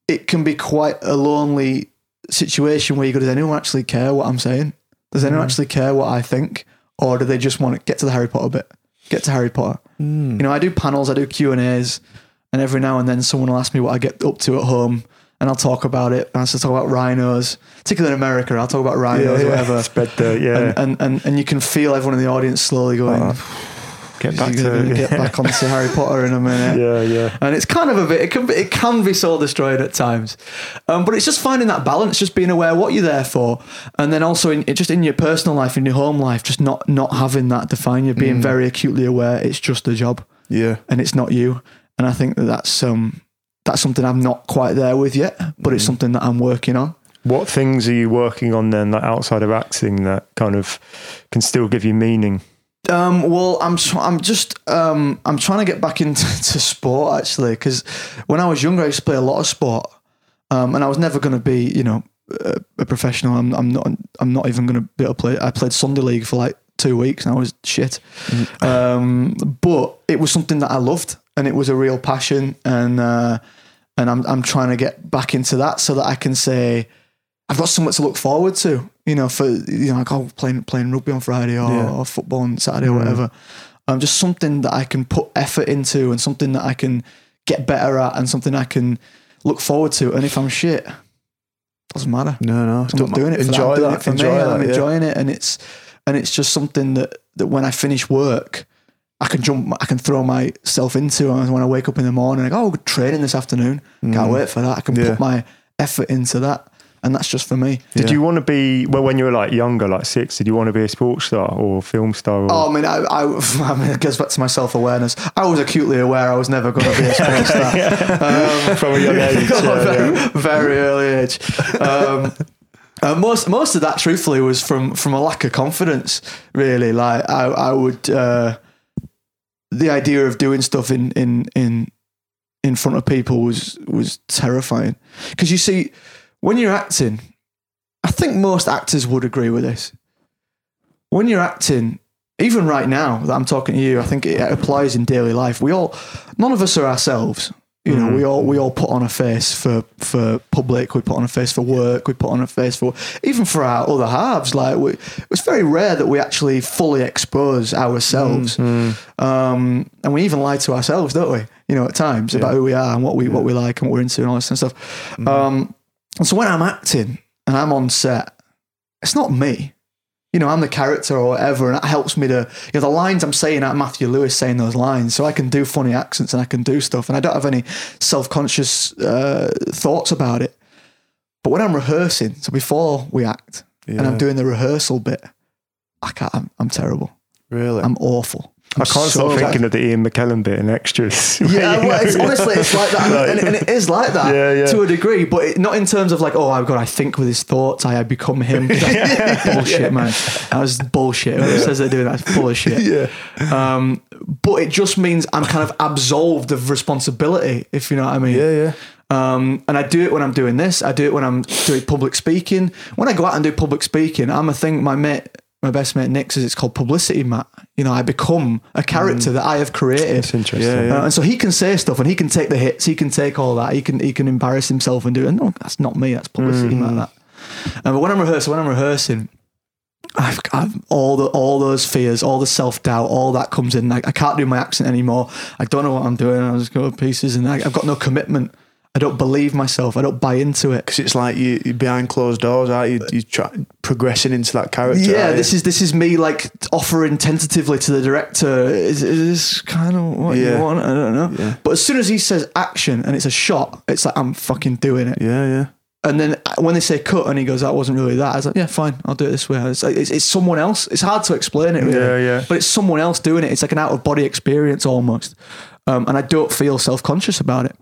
it can be quite a lonely situation where you go, does anyone actually care what I'm saying? Does anyone mm. actually care what I think? Or do they just want to get to the Harry Potter bit? Get to Harry Potter. Mm. You know, I do panels, I do Q and A's, and every now and then someone will ask me what I get up to at home and I'll talk about it. And I'll talk about rhinos, particularly in America. I'll talk about rhinos, yeah, yeah. whatever. Spread the, yeah. And, and, and, and you can feel everyone in the audience slowly going, oh, get back to yeah. get back onto Harry Potter in a minute. Yeah, yeah. And it's kind of a bit, it can be, it can be soul destroyed at times. Um, but it's just finding that balance, just being aware of what you're there for. And then also in, just in your personal life, in your home life, just not, not having that define you, being mm. very acutely aware it's just a job. Yeah. And it's not you. And I think that that's... Um, That's something I'm not quite there with yet, but it's something that I'm working on. What things are you working on then, like outside of acting, that kind of can still give you meaning? Um, well, I'm tr- I'm just um, I'm trying to get back into to sport actually, because when I was younger, I used to play a lot of sport, um, and I was never going to be, you know, a, a professional. I'm, I'm not I'm not even going to be able to play. I played Sunday League for like two weeks, and I was shit. Mm. Um, but it was something that I loved. And it was a real passion, and uh, and I'm I'm trying to get back into that so that I can say I've got something to look forward to, you know, for you know like oh, playing playing rugby on Friday or, yeah. or football on Saturday mm. or whatever. Um, just something that I can put effort into and something that I can get better at and something I can look forward to. And if I'm shit, doesn't matter. No, no. I'm not doing it for enjoy that. I'm doing it for me. I'm enjoying it, and it's and it's just something that that when I finish work, I can jump, I can throw myself into, and when I wake up in the morning, like, oh, training this afternoon, mm. can't wait for that. I can yeah. put my effort into that, and that's just for me. Did yeah. you want to be, well, when you were like younger, like six, did you want to be a sports star or a film star? Or? Oh, I mean, I, I, I mean, it goes back to my self-awareness. I was acutely aware I was never going to be a sports star. yeah. um, From a young age. God, very, yeah. very early age. Um, Uh, most most of that, truthfully, was from, from a lack of confidence, really. Like, I, I would... Uh, the idea of doing stuff in in, in, in front of people was, was terrifying. Because, you see, when you're acting, I think most actors would agree with this. When you're acting, even right now that I'm talking to you, I think it applies in daily life. We all... None of us are ourselves. You know, mm-hmm. we all we all put on a face for, for public. We put on a face for work. We put on a face for even for our other halves. Like we, it's very rare that we actually fully expose ourselves, mm-hmm. um, and we even lie to ourselves, don't we? You know, at times yeah. about who we are and what we yeah. what we like and what we're into and all this kind of stuff. Mm-hmm. Um, and so when I'm acting and I'm on set, it's not me. You know, I'm the character or whatever, and that helps me to, you know, the lines I'm saying at Matthew Lewis saying those lines, so I can do funny accents and I can do stuff, and I don't have any self-conscious uh, thoughts about it. But when I'm rehearsing, so before we act, yeah. and I'm doing the rehearsal bit, I can't, I'm, I'm terrible. Really? I'm awful. I'm I can't so stop thinking bad. Of the Ian McKellen bit in Extras. Yeah, well, it's, honestly, it's like that. Like, and, and it is like that yeah, yeah. to a degree, but it, not in terms of like, oh, I've got, I think with his thoughts, I, I become him. Bullshit, yeah. man. That was bullshit. Whoever yeah. says they're doing that is bullshit. Yeah. Um, but it just means I'm kind of absolved of responsibility, if you know what I mean. Yeah, yeah. Um, and I do it when I'm doing this. I do it when I'm doing public speaking. When I go out and do public speaking, I'm a thing, my mate... my best mate Nick says it's called publicity, Matt. You know, I become a character mm. that I have created. That's interesting. Yeah, yeah. Uh, and so he can say stuff and he can take the hits, he can take all that, he can he can embarrass himself and do it. No, that's not me, that's publicity mm. like that. Uh, but when I'm rehearsing, when I'm rehearsing, I've, I've all the all those fears, all the self-doubt, all that comes in. I, I can't do my accent anymore. I don't know what I'm doing. I just go to pieces and I, I've got no commitment. I don't believe myself. I don't buy into it. Because it's like you, you're behind closed doors, aren't you? You're try, progressing into that character. Yeah, this is this is me like offering tentatively to the director, is, is this kind of what yeah. you want? I don't know. Yeah. But as soon as he says action and it's a shot, it's like, I'm fucking doing it. Yeah, yeah. And then when they say cut and he goes, that wasn't really that, I was like, yeah, fine, I'll do it this way. It's, like, it's, it's someone else. It's hard to explain it, really. Yeah, yeah. But it's someone else doing it. It's like an out-of-body experience almost. Um, and I don't feel self-conscious about it.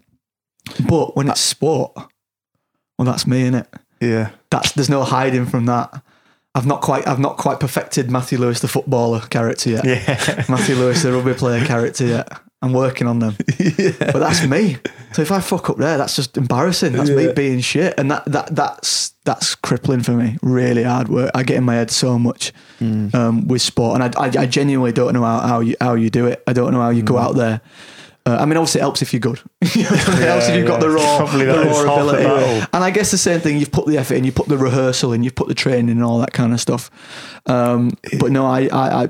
But when it's sport, well, that's me, innit? Yeah. That's there's no hiding from that. I've not quite I've not quite perfected Matthew Lewis the footballer character yet. Yeah. Matthew Lewis the rugby player character yet. I'm working on them. Yeah. But that's me. So if I fuck up there, that's just embarrassing. That's yeah. me being shit. And that that that's that's crippling for me. Really hard work. I get in my head so much mm. um, with sport, and I, I I genuinely don't know how how you how you do it. I don't know how you mm. go out there. Uh, I mean, obviously it helps if you're good. It helps if you've got the raw, the raw ability. And I guess the same thing, you've put the effort in, you put the rehearsal in, you've put the training and all that kind of stuff. Um, but no, I, I, I,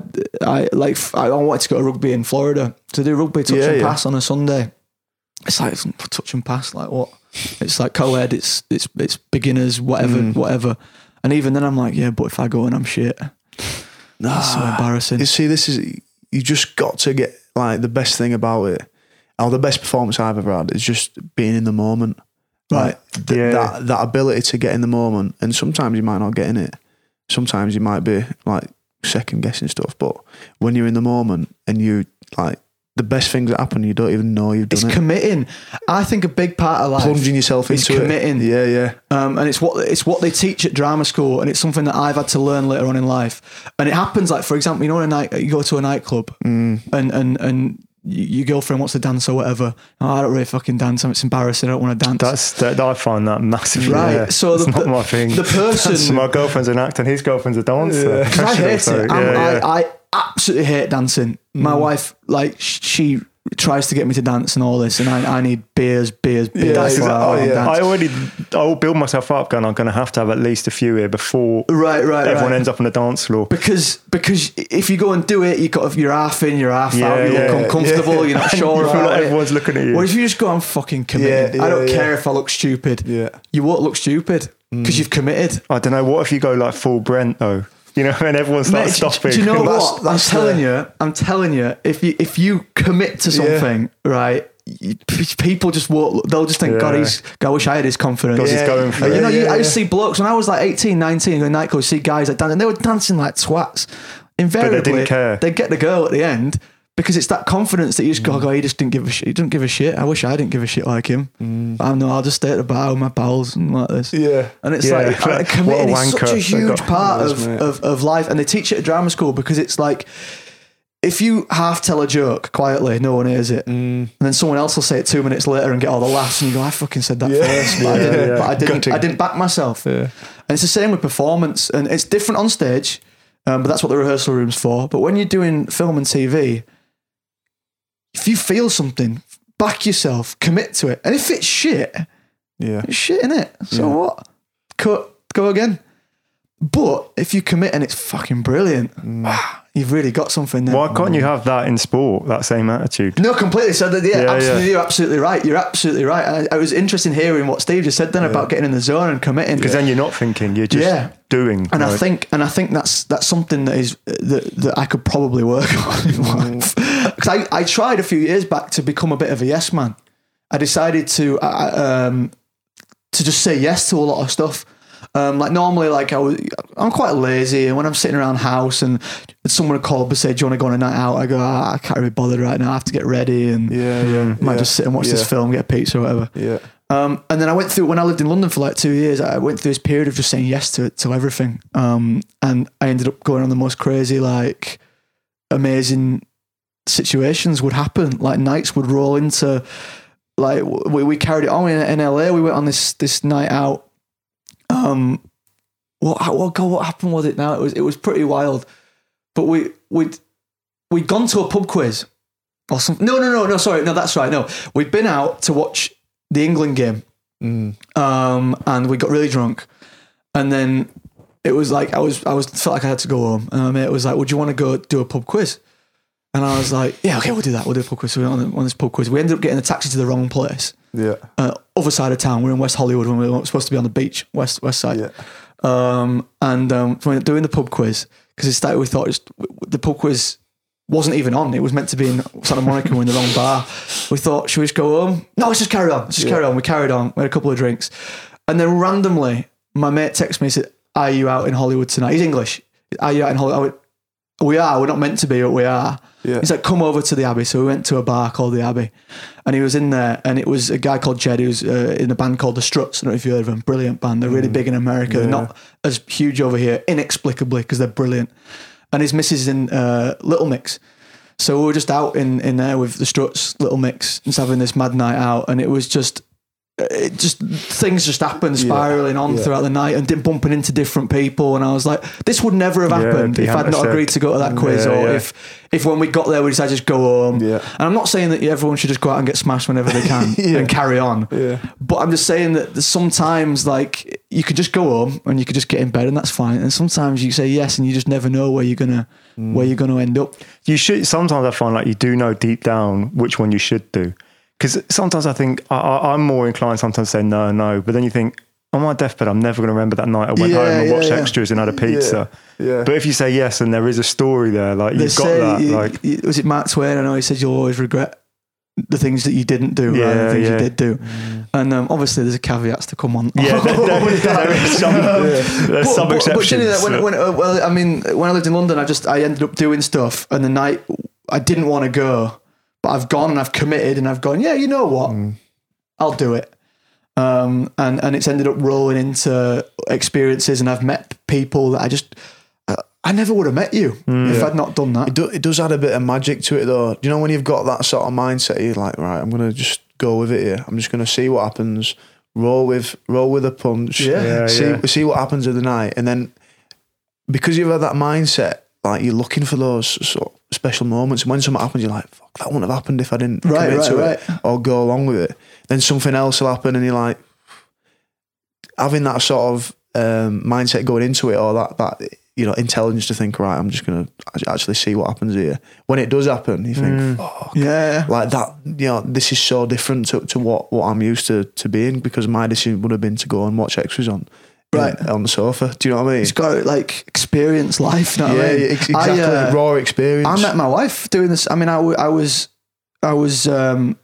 I like, I wanted to go to rugby in Florida, to do rugby touch yeah, and yeah. pass on a Sunday. It's like it's touch and pass, like what? It's like co-ed, it's, it's, it's beginners, whatever, mm. whatever. And even then I'm like, yeah, but if I go and I'm shit, nah, that's so embarrassing. You see, this is, you just got to get like the best thing about it. Oh, the best performance I've ever had is just being in the moment. Right. Like th- yeah. that that ability to get in the moment. And sometimes you might not get in it. Sometimes you might be like second guessing stuff. But when you're in the moment and you like the best things that happen, you don't even know you've done it's it. It's committing. I think a big part of life, plunging yourself into committing. It. Yeah, yeah. Um, and it's what it's what they teach at drama school, and it's something that I've had to learn later on in life. And it happens like, for example, you know, in a night you go to a nightclub mm. and and and. your girlfriend wants to dance or whatever. Oh, I don't really fucking dance. It's embarrassing. I don't want to dance. That's that, I find that massively. Right. Yeah. So the, it's not the, my thing. The person. So my girlfriend's an actor. His girlfriend's a dancer. Yeah. I hate so, it. Yeah, I, yeah. I, I absolutely hate dancing. My mm. wife, like, she tries to get me to dance and all this, and I, I need beers, beers, beers. Yeah, exactly. I, yeah. I already, I will build myself up going, I'm going to have to have at least a few here before right, right, everyone right. ends up on the dance floor. Because because if you go and do it, you got, you're half in, you're half yeah, out, you yeah, look uncomfortable, yeah. you're not sure. You feel like everyone's it. Looking at you. Well, if you just go, I'm fucking committed. Yeah, yeah, I don't yeah. care if I look stupid. Yeah. You won't look stupid. because mm. you've committed. I don't know. What if you go like full Brent though? You know, and everyone starts stopping. Do you know that's, what? That's I'm telling the... you. I'm telling you. If you if you commit to something, yeah. right. People just walk, they'll just think, yeah. God, he's, God, I wish I had his confidence. Yeah. He's going for you it. know, you, yeah, I used to yeah. see blokes when I was like eighteen, nineteen going night club, see guys like dancing, and they were dancing like twats. Invariably, but they didn't care. They get the girl at the end because it's that confidence that you just mm. go, God, he just didn't give a shit. He didn't give a shit. I wish I didn't give a shit like him. Mm. But I'm not, I'll just stay at the bar with my pals and like this. Yeah. And it's yeah. like, like committing is such a huge part of, of, of life. And they teach it at drama school because it's like, if you half tell a joke quietly, no one hears it. Mm. And then someone else will say it two minutes later and get all the laughs and you go, I fucking said that yeah, first. But, yeah, I, didn't, yeah. but I, didn't, I didn't back myself. Yeah. And it's the same with performance. And it's different on stage, um, but that's what the rehearsal room's for. But when you're doing film and T V, if you feel something, back yourself, commit to it. And if it's shit, yeah. it's shit, innit? So yeah. what? Cut, go again. But if you commit and it's fucking brilliant, mm. you've really got something there. Why can't you have that in sport, that same attitude? No, completely. So that, yeah, yeah, absolutely, yeah. you're absolutely right. You're absolutely right. And I, I was interested in hearing what Steve just said then yeah. about getting in the zone and committing. Because yeah. then you're not thinking, you're just yeah. doing. And right? I think, and I think that's that's something that is that, that I could probably work on in life. Because I, I tried a few years back to become a bit of a yes man. I decided to uh, um, to just say yes to a lot of stuff. Um, like normally, like I was, I'm quite lazy, and when I'm sitting around the house and someone would call up and say, "Do you want to go on a night out?" I go, ah, "I can't really be bothered right now. I have to get ready, and yeah, yeah, might yeah, just sit and watch yeah. this film, get a pizza, or whatever." Yeah. Um, and then I went through when I lived in London for like two years. I went through this period of just saying yes to to everything, um, and I ended up going on the most crazy, like amazing situations would happen. Like nights would roll into, like we, we carried it on in, in L A. We went on this this night out. Um, what what God, what happened was it now? It was it was pretty wild, but we we'd we'd gone to a pub quiz or something. No, no, no, no. Sorry, no, that's right. No, we'd been out to watch the England game, mm. um, and we got really drunk, and then it was like I was I was felt like I had to go home, and my mate was like, "Would you want to go do a pub quiz?" And I was like, "Yeah, okay, we'll do that. We'll do a pub quiz." So we went on, on this pub quiz. We ended up getting a taxi to the wrong place. Yeah, uh, other side of town. We're in West Hollywood when we were supposed to be on the beach, west west side. Yeah, um, and um, so we were doing the pub quiz because it started. We thought just, the pub quiz wasn't even on. It was meant to be in Santa Monica. We're in the wrong bar. We thought, should we just go home? No, let's just carry on. Let's just yeah. carry on. We carried on. We had a couple of drinks, and then randomly, my mate texted me and said, "Are you out in Hollywood tonight?" He's English. Are you out in Hollywood? I went, we are. We're not meant to be, but we are. Yeah. He's like, come over to the Abbey. So we went to a bar called the Abbey, and he was in there, and it was a guy called Jed who's uh, in a band called The Struts. I don't know if you've heard of them. Brilliant band. They're really mm. big in America. Yeah. They're not as huge over here, inexplicably, because they're brilliant. And his missus is in uh, Little Mix. So we were just out in, in there with The Struts, Little Mix, and just having this mad night out. And it was just, it just things just happened spiraling yeah. on yeah. throughout the night and bumping into different people, and I was like, this would never have happened yeah, if I'd not said, agreed to go to that quiz yeah, or yeah. if if when we got there we decided to just go home yeah. and I'm not saying that everyone should just go out and get smashed whenever they can yeah. and carry on yeah. but I'm just saying that sometimes like you could just go home and you could just get in bed and that's fine, and sometimes you say yes and you just never know where you're gonna mm. where you're gonna end up. You should sometimes I find like you do know deep down which one you should do. Because sometimes I think I, I'm more inclined sometimes to say no, no. But then you think, on my deathbed, I'm never going to remember that night I went yeah, home and yeah, watched yeah. Extras and had a pizza. Yeah, yeah. But if you say yes and there is a story there, like you've got that. You, like, was it Matt Twain? I know he said you'll always regret the things that you didn't do yeah, rather than the things yeah. you did do. Mm. And um, obviously there's a caveats to come on. Yeah, there, there, there is some, um, yeah. there's but, some but, exceptions. But generally, that when, when, uh, well, I mean, when I lived in London, I just, I ended up doing stuff and the night I didn't want to go. But I've gone and I've committed and I've gone, yeah, you know what? Mm. I'll do it. Um, and, and it's ended up rolling into experiences, and I've met people that I just, I, I never would have met you mm. if yeah. I'd not done that. It, do, it does add a bit of magic to it though. You know, when you've got that sort of mindset, you're like, right, I'm going to just go with it here. I'm just going to see what happens. Roll with, roll with a punch. Yeah. yeah see, yeah. see what happens in the night. And then because you've had that mindset, like you're looking for those sort of special moments, and when something happens you're like, fuck, that wouldn't have happened if I didn't right, commit right, to right. it or go along with it. Then something else will happen and you're like, having that sort of um, mindset going into it, or that, that you know, intelligence to think, right, I'm just going to actually see what happens here. When it does happen you think mm. fuck yeah. like that, you know, this is so different to, to what, what I'm used to, to being, because my decision would have been to go and watch Extras on right on the sofa. Do you know what I mean? He's got to, like, experience life. You know yeah, what I mean? Ex- exactly. I, uh, raw experience. I met my wife doing this. I mean, I, I was, I was, um,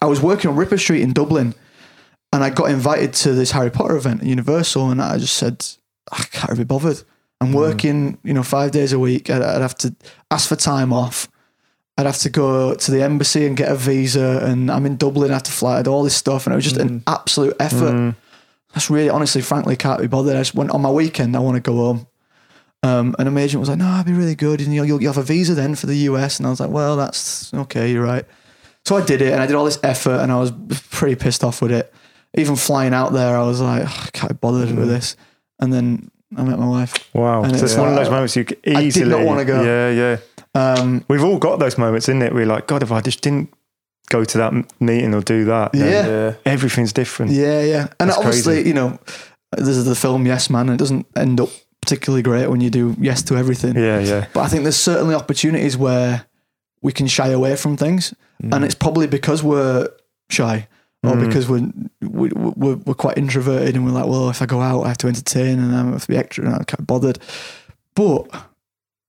I was working on Ripper Street in Dublin, and I got invited to this Harry Potter event at Universal, and I just said, I can't be bothered. I'm working, mm. you know, five days a week. I'd, I'd have to ask for time off. I'd have to go to the embassy and get a visa, and I'm in Dublin, I have to fly, I had all this stuff, and it was just mm. an absolute effort. Mm. That's really, honestly, frankly, can't be bothered. I just went, on my weekend, I want to go home. Um, and an agent was like, no, that'd be really good, and you'll, you'll, you'll have a visa then for the U S, and I was like, well, that's okay, you're right. So I did it, and I did all this effort, and I was pretty pissed off with it. Even flying out there, I was like, oh, I can't be bothered mm. with this. And then I met my wife. Wow. And so it's yeah. one of those moments you easily... I did not want to go. Yeah, yeah. Um, We've all got those moments, isn't it? We're like, God, if I just didn't go to that meeting or do that, yeah, yeah. everything's different. Yeah, yeah. And that's obviously, crazy. You know, this is the film Yes Man, and it doesn't end up particularly great when you do yes to everything. Yeah, yeah. But I think there's certainly opportunities where we can shy away from things, mm. and it's probably because we're shy or mm. because we're, we, we're we're quite introverted, and we're like, well, if I go out, I have to entertain, and I have to be extra, and I'm kind of bothered. But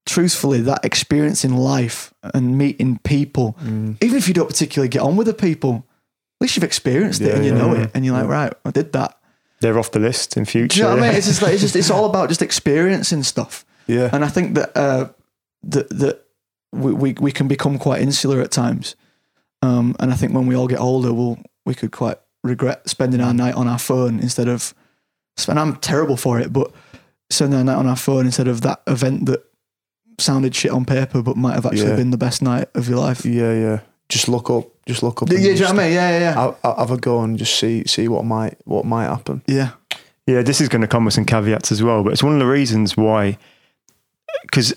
truthfully, that experience in life and meeting people, mm. even if you don't particularly get on with the people, at least you've experienced yeah, it and you yeah, know yeah. it, and you're like, right, I did that. They're off the list in future. Do you know what I mean? It's just like it's just it's all about just experiencing stuff. Yeah, and I think that uh, that that we, we we can become quite insular at times, um, and I think when we all get older, we'll we could quite regret spending our night on our phone instead of, and I'm terrible for it, but spending our night on our phone instead of that event that sounded shit on paper but might have actually yeah. been the best night of your life. Yeah, yeah. Just look up. Just look up. Yeah, do you know what I mean? Yeah, yeah, yeah. I'll, I'll have a go and just see see what might what might happen. Yeah. Yeah, this is going to come with some caveats as well, but it's one of the reasons why, because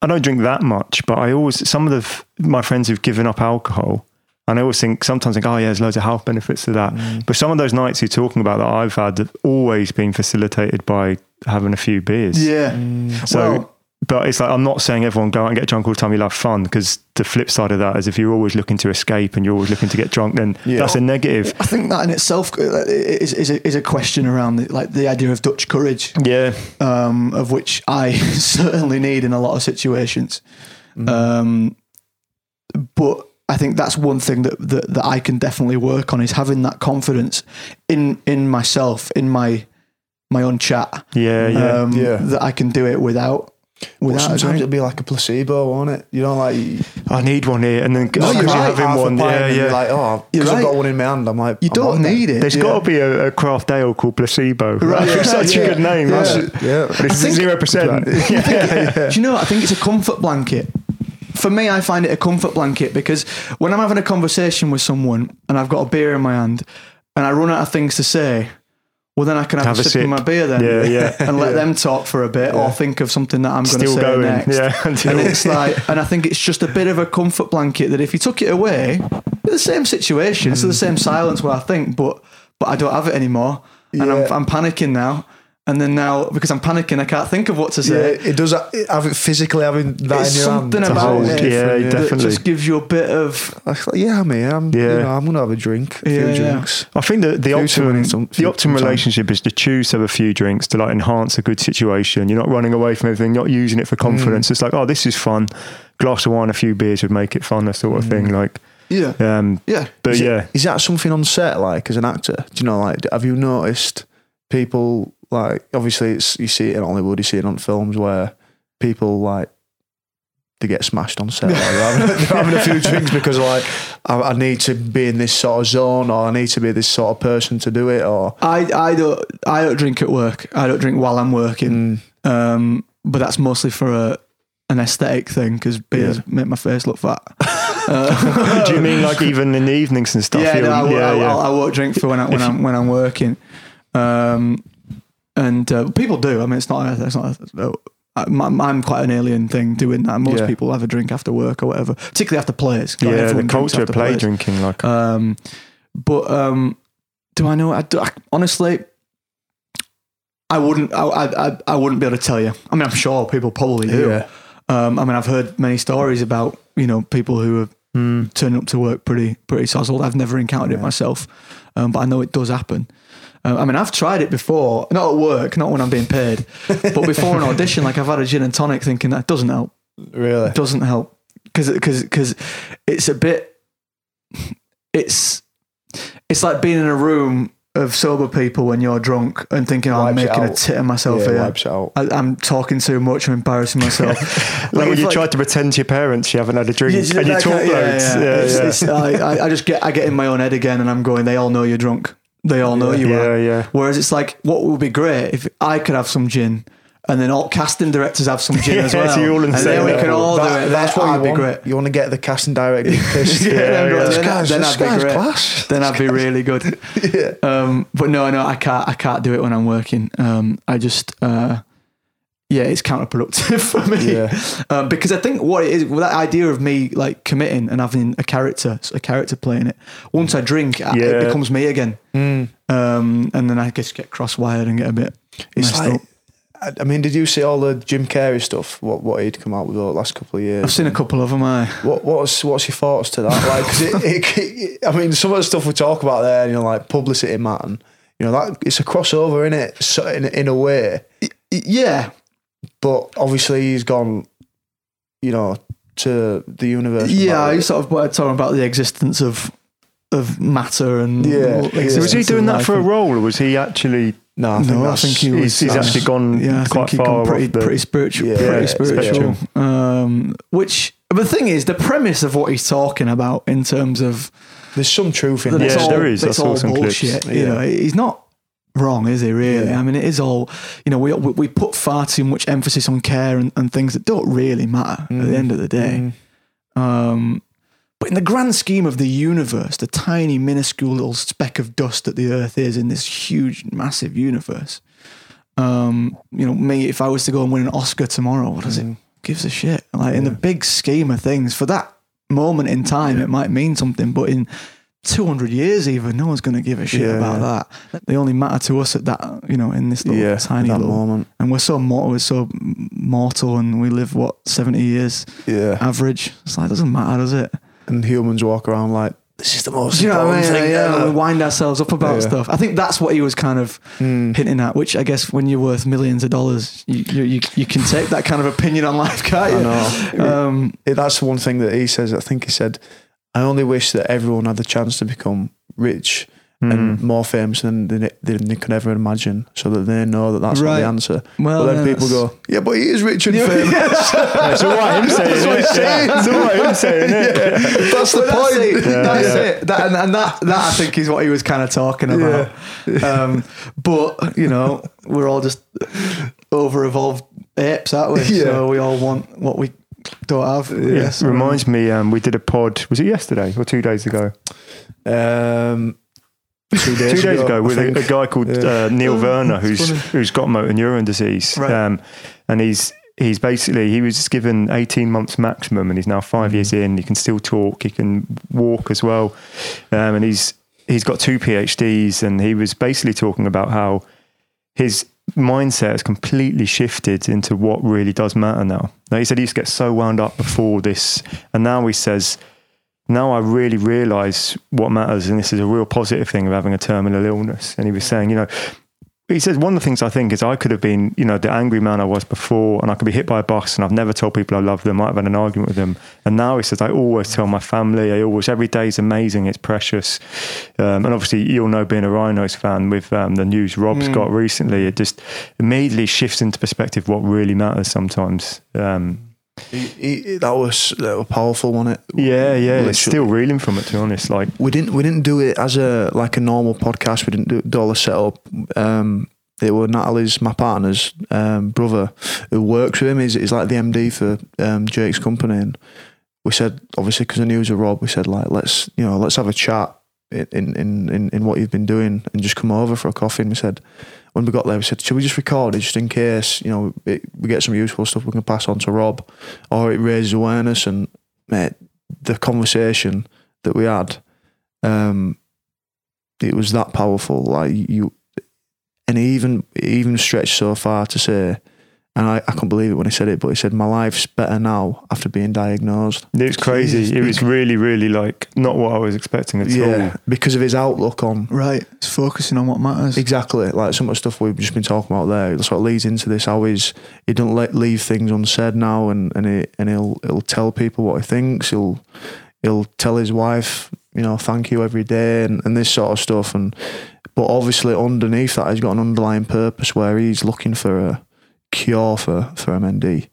I don't drink that much, but I always, some of the my friends who've given up alcohol, and I always think, sometimes think, oh yeah, there's loads of health benefits to that. Mm. But some of those nights you're talking about that I've had have always been facilitated by having a few beers. Yeah. Mm. So... Well, but it's like, I'm not saying everyone go out and get drunk all the time, you'll have fun, because the flip side of that is if you're always looking to escape and you're always looking to get drunk, then yeah. that's a negative. I think that in itself is is a, is a question around the, like the idea of Dutch courage. Yeah. Um, of which I certainly need in a lot of situations. Mm. Um, but I think that's one thing that, that, that I can definitely work on, is having that confidence in, in myself, in my, my own chat. Yeah, yeah, um, yeah. That I can do it without. Well, sometimes it. it'll be like a placebo, won't it? You know, like I need one here, and then no, you're, right. you're having one, yeah, yeah. You're like, oh, because right. I've got one in my hand. I'm like, you I'm don't need it. it. There's yeah. got to be a, a craft ale called Placebo. Right, yeah, such yeah. a good name. Yeah, that's, yeah. But it's zero percent. Yeah. Yeah. Yeah. Do you know? I think it's a comfort blanket. For me, I find it a comfort blanket because when I'm having a conversation with someone and I've got a beer in my hand and I run out of things to say. Well, then I can have, have a, a sip, sip of my beer then, yeah, yeah, and let yeah. them talk for a bit, yeah. or think of something that I'm going to say going. next. Yeah, and it's like, and I think it's just a bit of a comfort blanket that if you took it away, it's the same situation, it's mm. the same silence where I think, but but I don't have it anymore, yeah. and I'm, I'm panicking now. And then now, because I'm panicking, I can't think of what to say. Yeah, it does it, having physically having that it's in your hand. It's something about it, yeah, yeah, definitely. That just gives you a bit of... Like, yeah, I mean, I'm, yeah. you know, I'm going to have a drink, a yeah, few yeah. drinks. I think that the optimum, some, the optimum relationship is to choose to have a few drinks to like enhance a good situation. You're not running away from everything, not using it for confidence. Mm. It's like, oh, this is fun. Glass of wine, a few beers would make it fun, that sort of mm. thing, like... Yeah, um, yeah. But is yeah. It, is that something on set, like, as an actor? Do you know, like, have you noticed people... Like, obviously, it's you see it in Hollywood, you see it on films where people, like, they get smashed on set. Like, they're, having, they're having a few drinks because, like, I, I need to be in this sort of zone, or I need to be this sort of person to do it, or... I, I, don't, I don't drink at work. I don't drink while I'm working. Mm. Um, but that's mostly for a, an aesthetic thing, because beers yeah. make my face look fat. Uh, do you mean, like, even in the evenings and stuff? Yeah, no, I, yeah, I, yeah. I, I won't drink for when, I, when, I'm, when I'm working. Um... And uh, people do. I mean, it's not. It's not. I'm, I'm quite an alien thing doing that. Most yeah. people have a drink after work or whatever, particularly after plays. Like yeah, the culture of play plays. drinking, like. Um, but um, do I know? I, do, I honestly, I wouldn't. I, I I wouldn't be able to tell you. I mean, I'm sure people probably do. Yeah. Um, I mean, I've heard many stories about you know people who have mm. turned up to work pretty pretty sozzled. I've never encountered yeah. it myself, um, but I know it does happen. Um, I mean, I've tried it before, not at work, not when I'm being paid, but before an audition, like I've had a gin and tonic thinking that doesn't help. Really? It doesn't help. Cause, cause, cause it's a bit, it's, it's like being in a room of sober people when you're drunk and thinking, oh, I'm making a tit of myself yeah, here. I, I'm talking too much. I'm embarrassing myself. like, like when you like, tried to pretend to your parents you haven't had a drink yeah, and you talk loads. Yeah, yeah. yeah, it's, yeah. It's, I, I just get, I get in my own head again and I'm going, they all know you're drunk. They all know yeah, you yeah, are. Yeah. Whereas it's like, what would be great if I could have some gin and then all casting directors have some gin yeah, as well. So you're all and then we can all that, do it. That's what would be great. You want to get the casting director pissed. yeah, yeah, then, yeah. Then, guy's, then I'd be great. Class. Then I'd be really good. yeah. Um, but no, no, I can't. I can't do it when I'm working. Um, I just, uh, yeah, it's counterproductive for me. Yeah. Um, because I think what it is, well, that idea of me like committing and having a character, a character playing it. Once I drink, yeah. I, it becomes me again. Mm. Um, and then I just get cross-wired and get a bit. It's like. Up. I mean, did you see all the Jim Carrey stuff? What what he'd come out with the last couple of years? I've seen a couple of them. I what what's what's your thoughts to that? Like, cause it, it, it, I mean, some of the stuff we talk about there, you know, like publicity, man. You know, that it's a crossover, isn't it? So in in a way, yeah. But obviously, he's gone. You know, to the universe. Yeah, I sort of talking about the existence of of matter and yeah. yeah. Was he doing that for a role, or was he actually? No, I think, no, I think he was, he's, he's actually gone yeah, quite far gone pretty, off the, pretty spiritual yeah, pretty yeah, spiritual um, which the thing is the premise of what he's talking about in terms of there's some truth in this. Yeah, all, there is it's all bullshit yeah. You know, he's not wrong, is he really? Yeah. I mean, it is all, you know, we we put far too much emphasis on care and, and things that don't really matter mm. at the end of the day mm. um, but in the grand scheme of the universe, the tiny, minuscule little speck of dust that the Earth is in this huge, massive universe, um, you know, me, if I was to go and win an Oscar tomorrow, what does mm. it gives a shit? Like, yeah. in the big scheme of things, for that moment in time, yeah. it might mean something, but in two hundred years even, no one's going to give a shit yeah. about that. They only matter to us at that, you know, in this little yeah, tiny little moment. And we're so mortal, we're so mortal and we live, what, seventy years yeah. average? It's like, it doesn't matter, does it? And humans walk around like, this is the most you know, important I mean, thing yeah, ever. We wind ourselves up about yeah. stuff. I think that's what he was kind of mm. hinting at, which I guess when you're worth millions of dollars, you you, you, you can take that kind of opinion on life, can't you? I know. Um, it, that's one thing that he says. I think he said, I only wish that everyone had the chance to become rich mm. and more famous than they, they, they could ever imagine, so that they know that that's right. not the answer. Well, but then yeah, people go, yeah, but he is rich and yeah, famous. yeah, so what him saying? That's yeah. yeah. so what him saying? Yeah. That's the well, point. That's it. Yeah. That's yeah. it. That, and, and that, that I think is what he was kind of talking about. Yeah. Um, but you know, we're all just over-evolved apes, aren't we? Yeah. So we all want what we don't have. Yes. Yeah. Reminds me, um, we did a pod. Was it yesterday or two days ago? Um. Two days, Two days ago, ago with a, a guy called yeah. uh, Neil oh, Werner, who's funny. who's got motor neuron disease, right. um, and he's he's basically he was given eighteen months maximum, and he's now five mm-hmm. years in. He can still talk, he can walk as well, um, and he's he's got two PhDs, and he was basically talking about how his mindset has completely shifted into what really does matter now. Now, he said he used to get so wound up before this, and now he says, now I really realise what matters, and this is a real positive thing of having a terminal illness. And he was saying, you know, he says, one of the things I think is I could have been, you know, the angry man I was before, and I could be hit by a bus, and I've never told people I love them. I've had an argument with them. And now he says, I always tell my family, I always, every day is amazing, it's precious. Um, and obviously, you'll know, being a Rhinos fan, with um, the news Rob's mm. got recently, it just immediately shifts into perspective what really matters sometimes. Um He, he, that was that was powerful, wasn't it? Yeah, yeah. Literally. It's still reeling from it, to be honest. Like, we didn't we didn't do it as a like a normal podcast. We didn't do, do all the setup. Um, it were Natalie's, my partner's um, brother, who works with him. He's, he's like the M D for um, Jake's company. And we said, obviously, because I knew he was a Rob, we said like let's you know let's have a chat in in in in what you've been doing, and just come over for a coffee. And we said, when we got there, we said, should we just record it just in case, you know, it, we get some useful stuff we can pass on to Rob, or it raises awareness? And mate, the conversation that we had, um, it was that powerful. Like you, and he even, he even stretched so far to say, And I, I couldn't believe it when he said it, but he said, my life's better now after being diagnosed. It was crazy. Jesus. It was really, really like not what I was expecting at yeah, all. Yeah, because of his outlook on... Right, it's focusing on what matters. Exactly. Like some of the stuff we've just been talking about there, that's what leads into this, how he's, he doesn't let, leave things unsaid now, and, and, he, and he'll he'll tell people what he thinks. He'll he'll tell his wife, you know, thank you every day and, and this sort of stuff. And but obviously underneath that, he's got an underlying purpose where he's looking for a... cure for for M N D,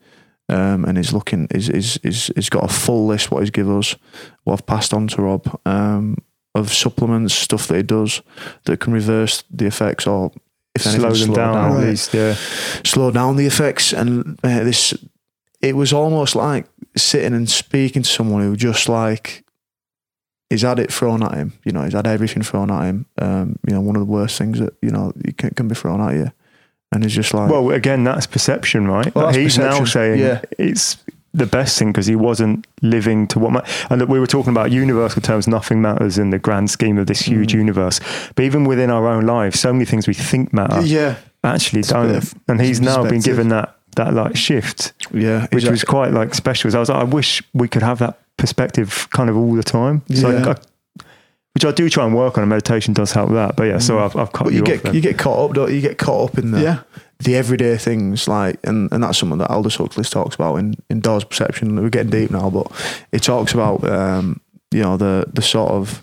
um, and he's looking is is is he's got a full list what he's give us, what I've passed on to Rob, um, of supplements, stuff that he does that can reverse the effects or if slow anything, them slow down, down at least, yeah, slow down the effects. And uh, this, it was almost like sitting and speaking to someone who just like he's had it thrown at him, you know, he's had everything thrown at him. Um, you know, one of the worst things that you know you can, can be thrown at you. And it's just like... Well, again, that's perception, right? Well, that's he's perception. Now saying yeah. it's the best thing because he wasn't living to what... Ma- and that we were talking about universal terms, nothing matters in the grand scheme of this huge mm. universe. But even within our own lives, so many things we think matter yeah. actually it's don't. And he's now been given that that like shift, yeah, which exactly. was quite like special. So I was like, I wish we could have that perspective kind of all the time. So yeah. I, I, Which I do try and work on, and meditation does help that. But yeah, so I've, I've cut but you, you get, off. Then. You get caught up, don't you? You get caught up in the yeah. the everyday things, like, and, and that's something that Aldous Huxley talks about in, in Dawes Perception. We're getting deep now, but it talks about um, you know the the sort of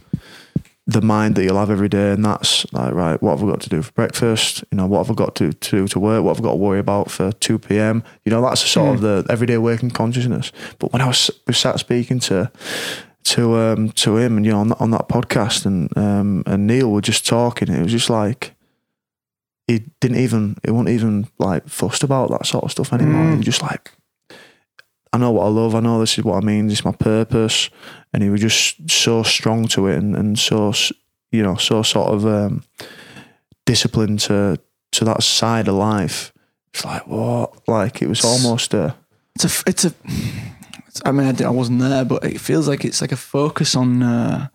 the mind that you'll have every day, and that's like, right, what have I got to do for breakfast? You know, what have I got to, to do to work? What have I got to worry about for two p.m? You know, that's the sort mm. of the everyday waking consciousness. But when I was we sat speaking to. to um to him and you know on that, on that podcast and um and Neil were just talking, it was just like he didn't even he wasn't even like fussed about that sort of stuff anymore. mm. He was just like, I know what I love, I know this is what I mean, this is my purpose. And he was just so strong to it and, and so you know so sort of um disciplined to to that side of life. It's like what like it was almost a it's a it's a I mean, I, did, I wasn't there, but it feels like it's like a focus on, uh,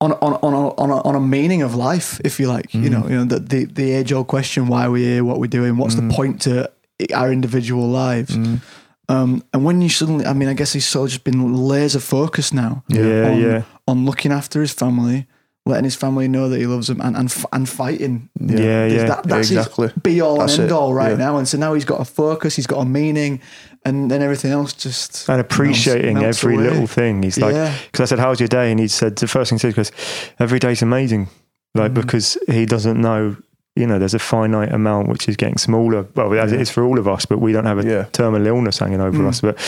on, on, on, a, on, a, on a meaning of life, if you like. Mm. You know, you know the the, the age old question: why are we here? What we're doing? What's mm. the point to our individual lives? Mm. Um, and when you suddenly, I mean, I guess he's sort of just been laser focused now. Yeah, on, yeah. on looking after his family, letting his family know that he loves them, and and, and fighting. Yeah, yeah. yeah. That, that's yeah, exactly. his be all that's and end it. all right yeah. now. And so now he's got a focus. He's got a meaning. And then everything else just... And appreciating melts, melts every away. little thing. He's like... Because yeah. I said, how's your day? And he said, the first thing he said was, every day's amazing. Like, mm. because he doesn't know, you know, there's a finite amount which is getting smaller. Well, as yeah. it is for all of us, but we don't have a yeah. terminal illness hanging over mm. us. But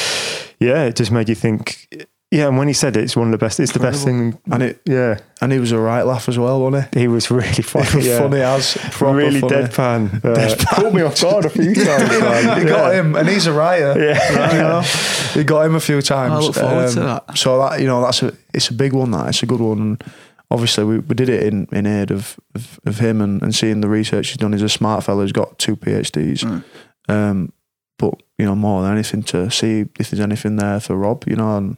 yeah, it just made you think... Yeah, and when he said it, it's one of the best. It's Incredible. the best thing, and it yeah, and he was a right laugh as well, wasn't he? He was really funny, was yeah. funny as proper really funny. deadpan. Uh, deadpan. Caught me off guard a few times. He yeah. got him, and he's a writer. Yeah, right, you know, he got him a few times. I look forward um, to that. So that you know, that's a it's a big one. That it's a good one. And obviously, we, we did it in, in aid of, of of him and and seeing the research he's done. He's a smart fellow. He's got two PhDs. Mm. Um, but you know, more than anything, to see if there's anything there for Rob, you know. And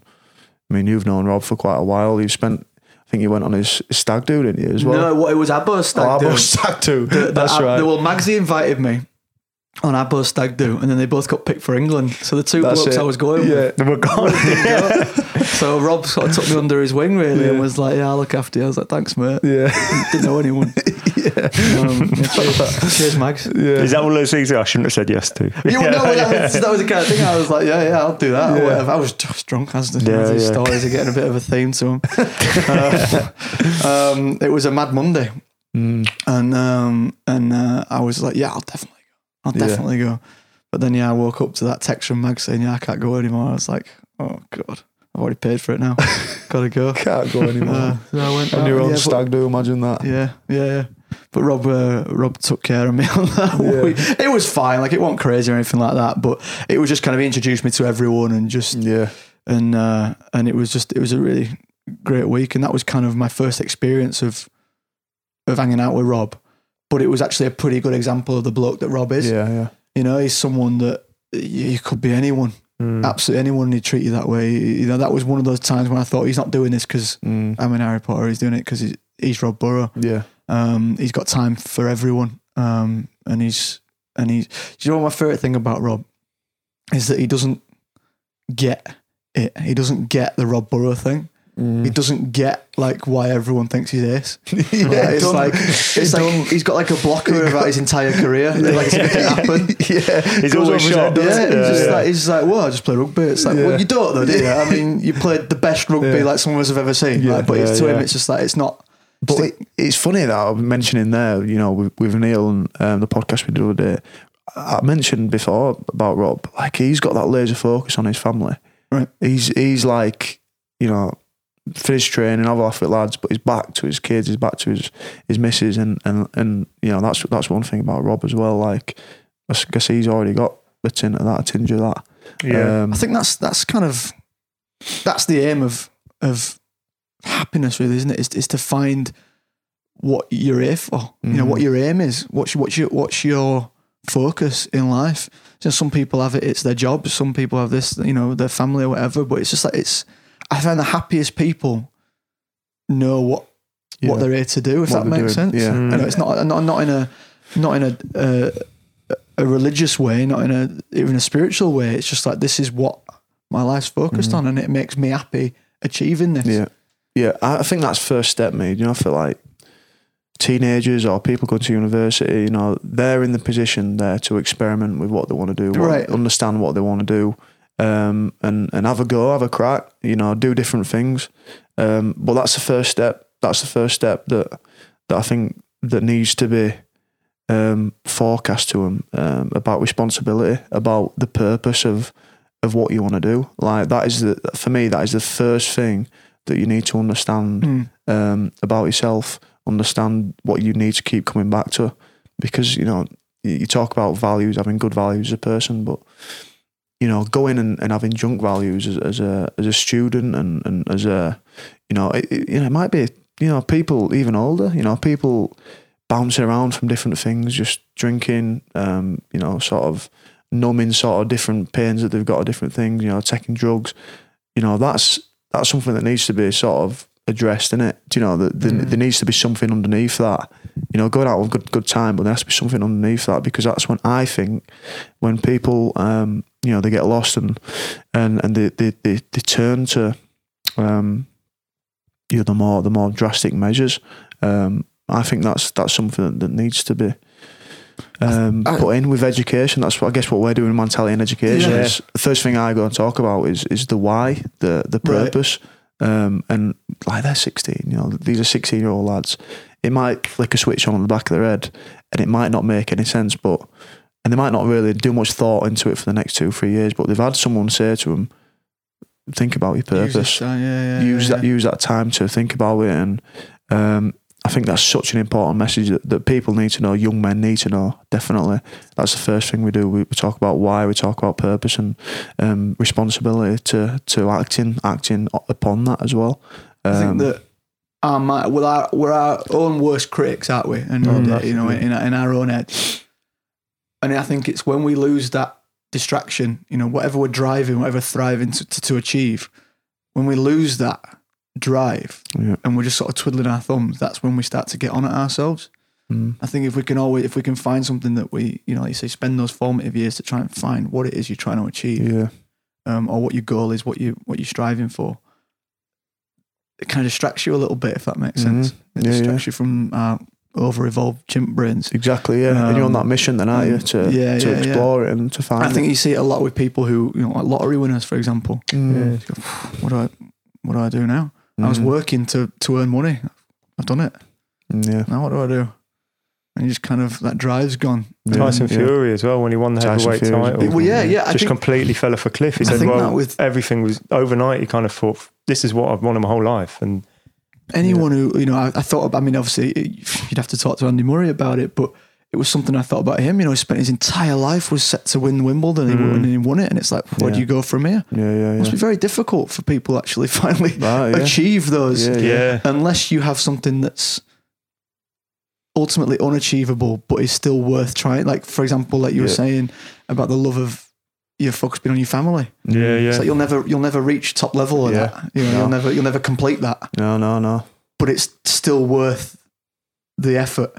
I mean, you've known Rob for quite a while. You've spent, I think you went on his stag do, didn't you, as well? No, it was Abbo's stag oh, do. Abbo's stag do. The, the, That's Ab- right. The, well, Magsy invited me on Abbo's stag do, and then they both got picked for England. So the two That's blokes it. I was going yeah. with, they were gone. Yeah. So Rob sort of took me under his wing, really, yeah. and was like, yeah, I'll look after you. I was like, thanks, mate. Yeah. Didn't know anyone. Yeah. Um, yeah, cheers, cheers, Mags. Yeah. Is that one of those things that I shouldn't have said yes to? You yeah. know, that was, that was the kind of thing I was like, yeah, yeah, I'll do that. Yeah. Or whatever. I was just drunk. I was just yeah, these yeah. stories are getting a bit of a theme to them. uh, um, it was a mad Monday, mm. and um, and uh, I was like, yeah, I'll definitely go. I'll definitely yeah. go. But then yeah, I woke up to that text from Mags saying, yeah, I can't go anymore. I was like, oh god. I've already paid for it now. Gotta go. Can't go anymore. Uh, so I went on your own yeah, stag do, imagine that. Yeah, yeah, yeah. But Rob uh, Rob took care of me on that. Yeah. It was fine, like it wasn't crazy or anything like that, but it was just kind of, he introduced me to everyone and just, yeah. and uh, and it was just, it was a really great week, and that was kind of my first experience of of hanging out with Rob. But it was actually a pretty good example of the bloke that Rob is. Yeah, yeah. You know, he's someone that, you could be anyone. Mm. Absolutely anyone who'd treat you that way. You know, that was one of those times when I thought, he's not doing this because mm. I'm in Harry Potter, he's doing it because he's, he's Rob Burrow. Yeah. Um, he's got time for everyone. Um, and he's And he's, do you know what my favourite thing about Rob is? That he doesn't get it. He doesn't get the Rob Burrow thing. Mm. He doesn't get like why everyone thinks he's ace. Yeah, it's done. like it's like done. He's got like a blocker about his entire career. Yeah. Like it's going to happen. Yeah, he's Goes always shot. Yeah, yeah, yeah. Just like, he's like, well, I just play rugby. It's like, yeah. well, you don't though, do you? I mean, you played the best rugby yeah. like some of us have ever seen. Yeah. Like, but yeah, it's, to yeah. him, it's just like it's not. But it's, it, it's funny that I'm mentioning there. You know, with, with Neil and um, the podcast we did the other day. I mentioned before about Rob. Like he's got that laser focus on his family. Right. He's he's like, you know. Finished training, have a laugh with lads, but he's back to his kids, he's back to his his missus, and and and you know that's that's one thing about Rob as well. Like I guess he's already got a tint of that, a tinge of that. Yeah, um, I think that's that's kind of that's the aim of of happiness, really, isn't it? Is, is to find what you're here for. You know, mm-hmm. what your aim is. What's what's your what's your focus in life? So some people have it; it's their job. Some people have this, you know, their family or whatever. But it's just like it's. I find the happiest people know what yeah. what they're here to do, if what that makes doing. sense. Yeah. Mm. I know it's not not not in a not in a uh, a religious way, not in a even a spiritual way. It's just like this is what my life's focused mm. on, and it makes me happy achieving this. Yeah, yeah. I think that's first step, mate. You know, I feel like teenagers or people going to university, you know, they're in the position there to experiment with what they want to do, right. what, understand what they want to do. Um, and, and have a go, have a crack, you know, do different things. Um, but that's the first step. That's the first step that that I think that needs to be um, forecast to them um, about responsibility, about the purpose of of what you want to do. Like that is the for me that is the first thing that you need to understand mm. um, about yourself. Understand what you need to keep coming back to, because you know you talk about values, having good values as a person, but. You know, going and, and having junk values as, as a as a student and, and as a, you know, it, it, you know, it might be, you know, people even older, you know, people bouncing around from different things, just drinking, um, you know, sort of numbing sort of different pains that they've got or different things, you know, taking drugs, you know, that's that's something that needs to be sort of addressed, innit? Do you know, that the, mm. there needs to be something underneath that, you know, going out with good good time, but there has to be something underneath that, because that's when I think when people, um, you know, they get lost and and, and they, they, they, they turn to um, you know, the more the more drastic measures. Um, I think that's that's something that needs to be um, I, I, put in with education. That's what I guess what we're doing in Mantality and education. Yeah. Is the first thing I go and talk about is is the why, the the purpose. Right. Um, and like they're sixteen, you know, these are sixteen year old lads. It might flick a switch on, on the back of their head, and it might not make any sense, but and they might not really do much thought into it for the next two three years, but they've had someone say to them, think about your purpose, use, time, yeah, yeah, use yeah, that yeah. use that time to think about it. And um, I think that's such an important message that, that people need to know, young men need to know, definitely. That's the first thing we do. We, we talk about why, we talk about purpose and um, responsibility to, to acting, acting upon that as well. Um, I think that our, well, our, we're our own worst critics, aren't we? And mm, you know, in, in our own head. And I think it's when we lose that distraction, you know, whatever we're driving, whatever thriving to, to, to achieve, when we lose that, drive yeah. and we're just sort of twiddling our thumbs, that's when we start to get on at ourselves. mm. I think if we can always if we can find something that we, you know, like you say, spend those formative years to try and find what it is you're trying to achieve, yeah. um, or what your goal is, what you what you're striving for, it kind of distracts you a little bit, if that makes mm-hmm. sense. It yeah, distracts yeah. you from our over evolved chimp brains. Exactly, yeah. Um, and you're on that mission then, aren't you, to, yeah, to yeah, explore yeah. it and to find I think it. You see it a lot with people who, you know, like lottery winners, for example. mm. yeah. what do I what do I do now? I was working to, to earn money. I've done it. Yeah. Now what do I do? And you just kind of, that drive's gone. Tyson yeah. Fury as well, when he won the Tyson heavyweight Fury. title. Well, yeah, yeah. I just think, completely fell off a cliff. He I said, well, with, everything was, overnight he kind of thought, this is what I've wanted my whole life. And anyone yeah. who, you know, I, I thought, I mean, obviously it, you'd have to talk to Andy Murray about it, but it was something I thought about him. You know, he spent his entire life was set to win Wimbledon, mm. and he won it, and it's like, where yeah. do you go from here? Yeah, yeah, yeah. It must be very difficult for people actually finally right, yeah. achieve those, yeah, yeah. unless you have something that's ultimately unachievable, but is still worth trying. Like, for example, like you yeah. were saying about the love of your focus being on your family. Yeah, yeah. It's like you'll never, you'll never reach top level of yeah. that. You know, no. You'll never, you'll never complete that. No, no, no. But it's still worth the effort.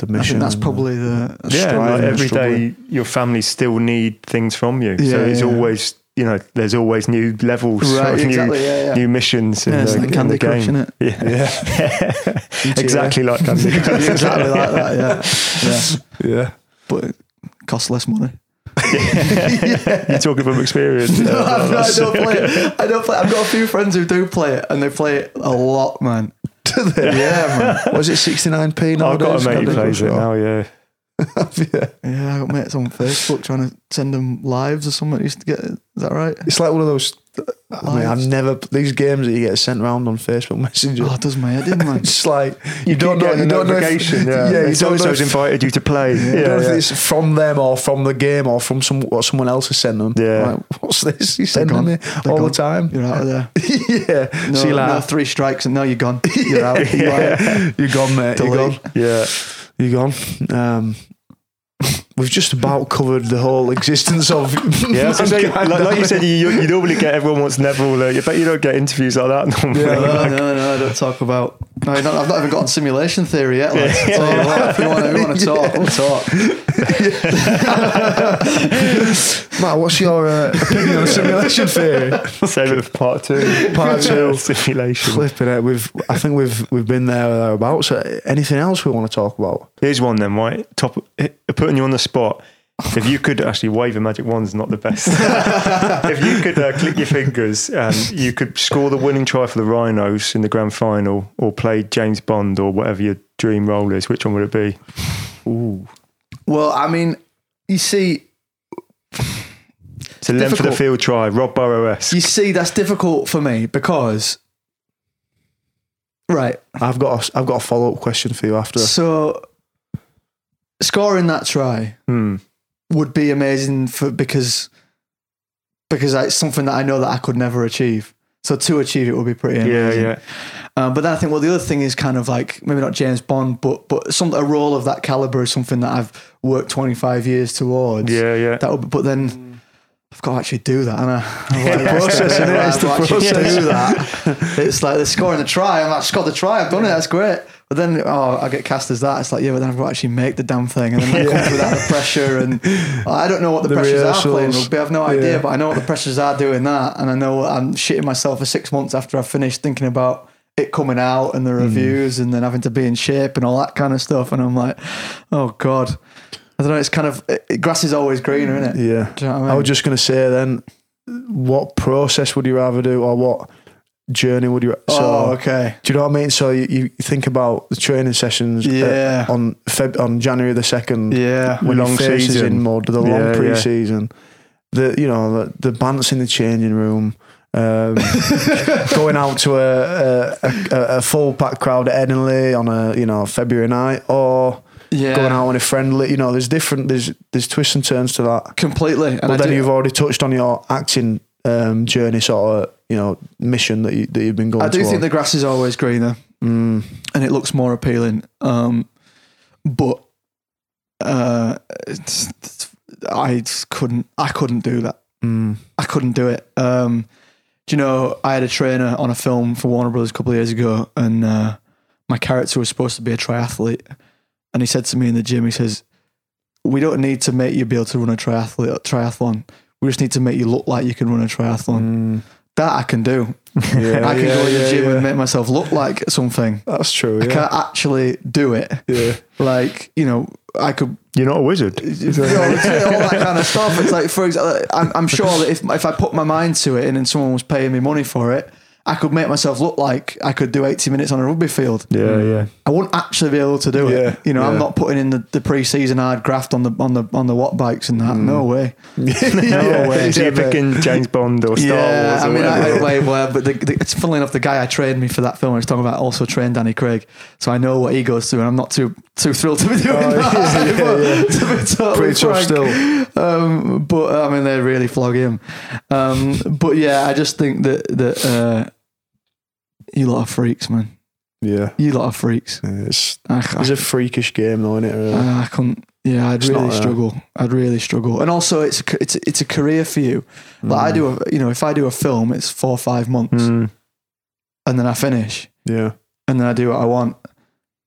the mission. I think that's probably the, the yeah. Like every day, your family still need things from you. Yeah, so it's yeah. always, you know, there's always new levels, right, of exactly, new, yeah, yeah. new missions. Yeah, in it's the, like Candy Crush, isn't it? Yeah, yeah. exactly like Candy Crush. Exactly like that. Yeah, yeah. yeah. But it costs less money. yeah. You're talking from experience. No, no, no, no, I don't play it. I don't play. I've got a few friends who do play it, and they play it a lot, man. Do they? Yeah, man. Was it sixty-nine p? No, I've got a mate who plays it now. Yeah. yeah. yeah, I got mates on Facebook trying to send them lives or something. I used to get it. Is that right? It's like one of those. I mean, I've never these games that you get sent round on Facebook Messenger. Oh, it does my head in, man. It's like you, you don't know. You don't know. If, yeah, yeah. It's always invited you to play. Yeah, you know, yeah. If it's from them or from the game or from some what someone else has sent them. Yeah. Like, what's this? You send me all gone. the time. You're out of there. yeah. No, so you're like, no, three strikes and now you're gone. You're out. You're, yeah. you're gone, mate. Delete. You're gone. Yeah. You're gone. Um, We've just about covered the whole existence of. Yeah, they, like, like you said, you, you normally get everyone wants Neville. Like, I bet you don't get interviews like that normally. Yeah, no, like, no, no, I don't talk about. No, I've not even gotten simulation theory yet. Like, yeah, so yeah. If you want, if you want to talk, yeah. we'll talk. Yeah. Matt, what's your uh, opinion on simulation theory? Same with part two. Part two simulation. Flipping it. We've. I think we've we've been there or thereabouts. So anything else we want to talk about? Here's one then. Right, top. Putting you on the spot. If you could actually wave a magic wand is not the best. If you could uh, click your fingers and you could score the winning try for the Rhinos in the grand final, or play James Bond, or whatever your dream role is, which one would it be? Ooh. Well, I mean, you see, it's a length of the field try, Rob Burrow-esque. You see, that's difficult for me because, right, I've got a, I've got a follow up question for you after. So. Scoring that try mm. would be amazing for because because it's something that I know that I could never achieve. So to achieve it would be pretty amazing. Yeah, yeah. Um, but then I think, well, the other thing is kind of like, maybe not James Bond, but but some a role of that calibre is something that I've worked twenty-five years towards. Yeah, yeah. That would, but then I've got to actually do that, and I've got to actually do that. It's like they're scoring the try. I'm like, I scored the try. I've done it. That's great. But then, oh, I get cast as that. It's like, yeah, but then I've got to actually make the damn thing. And then I yeah. come without the pressure. And well, I don't know what the, the pressures are playing rugby. I've no idea, yeah. but I know what the pressures are doing that. And I know I'm shitting myself for six months after I've finished thinking about it coming out and the reviews mm. and then having to be in shape and all that kind of stuff. And I'm like, oh, God. I don't know. It's kind of, it, grass is always greener, isn't it? Yeah. Do you know what I mean? I was just going to say then, what process would you rather do, or what journey would you so oh, okay do you know what I mean? So you, you think about the training sessions yeah uh, on Feb on January the second, yeah when long season in mud, the long yeah, pre-season yeah. the you know the, the bants in the changing room, um, going out to a, a, a, a full pack crowd at Edinburgh on a you know February night, or yeah. going out on a friendly, you know there's different there's there's twists and turns to that completely. And but I then do. You've already touched on your acting um, journey sort of you know, mission that, you, that you've been going to. I do toward. think the grass is always greener mm. and it looks more appealing. Um, but uh, it's, it's, I couldn't, I couldn't do that. Mm. I couldn't do it. Um, do you know, I had a trainer on a film for Warner Brothers a couple of years ago, and uh, my character was supposed to be a triathlete. And he said to me in the gym, he says, we don't need to make you be able to run a triathlete, triathlon. We just need to make you look like you can run a triathlon. Mm. That I can do. Yeah, I can yeah, go to the yeah, gym yeah. and make myself look like something. That's true. Yeah. I can't actually do it. Yeah. Like, you know, I could. You're not a wizard. You know, all that kind of stuff. It's like, for example, I'm, I'm sure that if if I put my mind to it and then someone was paying me money for it, I could make myself look like I could do eighty minutes on a rugby field. Yeah, yeah. I wouldn't actually be able to do yeah, it. You know, yeah. I'm not putting in the, the pre-season hard graft on the on the on the watt bikes and that. Mm. No way. No yeah. way. So you're picking James Bond or Star yeah, Wars. Or I mean, whatever. I wait, well, but the, the, it's funnily enough, the guy I trained me for that film I was talking about also trained Danny Craig, so I know what he goes through, and I'm not too too thrilled to be doing oh, that. Yeah, but, yeah. To be totally pretty tough still. Um, but I mean, they really flog him. Um, but yeah, I just think that that. Uh, You lot of freaks, man. Yeah. You lot of freaks. Yeah, it's I, I, it's a freakish game, though, isn't it? Really? I couldn't. Yeah, I'd it's really struggle. A... I'd really struggle. And also, it's a, it's it's a career for you. Mm. Like I do, a, you know, if I do a film, it's four or five months, mm. and then I finish. Yeah. And then I do what I want.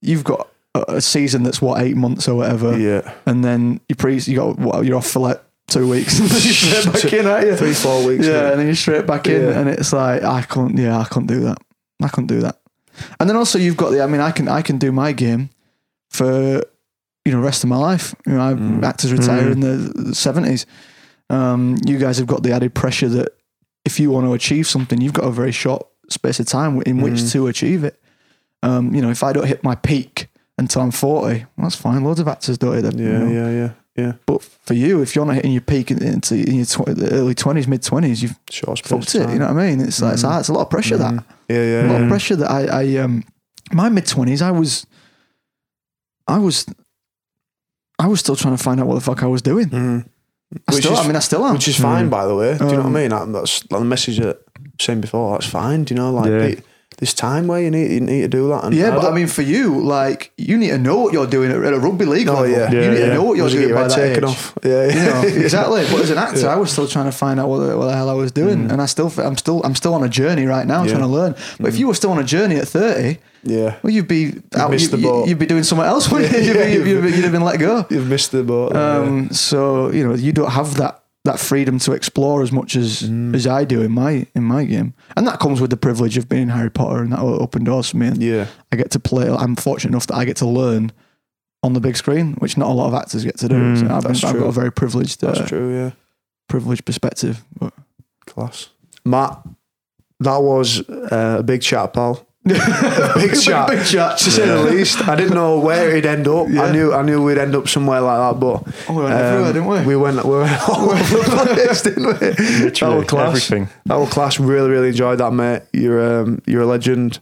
You've got a season that's what eight months or whatever. Yeah, and then you pre you got what, you're off for like two weeks, and then you're straight back Two, in, aren't you? Three, four weeks. Yeah, yeah, and then you're straight back in, yeah. and it's like I can't. Yeah, I can't do that. I can't do that. And then also you've got the. I mean, I can I can do my game for you know rest of my life. You know, I, mm. actors retire mm. in the seventies. Um, you guys have got the added pressure that if you want to achieve something, you've got a very short space of time in which mm. to achieve it. Um, you know, if I don't hit my peak until I'm forty, well, that's fine. Loads of actors don't hit them. Yeah, you know? yeah, yeah, yeah. But for you, if you're not hitting your peak in, in, in your tw- early twenties, mid twenties, you've fucked it. You know what I mean? It's like mm. it's, hard. It's a lot of pressure. Mm. That yeah, yeah, a lot yeah. of pressure. That I, I um, my mid twenties, I was, I was, I was still trying to find out what the fuck I was doing. Mm. I which still, is, I mean, I still am. Which is fine, mm. by the way. Do you um, know what I mean? I, that's like the message that I was saying before. That's fine. Do you know, like. Yeah. It, There's time where you need you need to do that. And yeah, I but I mean, for you, like, you need to know what you're doing at a rugby league oh, level. Yeah. You yeah, need yeah. to know what you're doing your by that age. Off. Yeah, yeah. You know, exactly. But as an actor, yeah. I was still trying to find out what the, what the hell I was doing, mm. and I still, I'm still, I'm still on a journey right now, yeah. trying to learn. But mm. if you were still on a journey at thirty, yeah, well, you'd be you'd out, missed you, the boat. You'd be doing something else, wouldn't yeah. you? You'd, yeah. be, you'd, you'd, you'd have been let go. You've missed the boat. Um, yeah. So you know, you don't have that. that freedom to explore as much as, mm. as I do in my in my game. And that comes with the privilege of being in Harry Potter, and that opened doors for me. And yeah. I get to play, I'm fortunate enough that I get to learn on the big screen, which not a lot of actors get to do. Mm, so I've, that's been, true. I've got a very privileged, that's uh, true, yeah. privileged perspective. But. Class. Matt, that was uh, a big chat, pal. big, chat, big, big chat to yeah. say the least. I didn't know where it'd end up. yeah. I knew I knew we'd end up somewhere like that, but oh, we went um, everywhere, didn't we? We went, we went all over the place, didn't we? Literally our class, everything. Our class, really really enjoyed that, mate. You're um, you're a legend,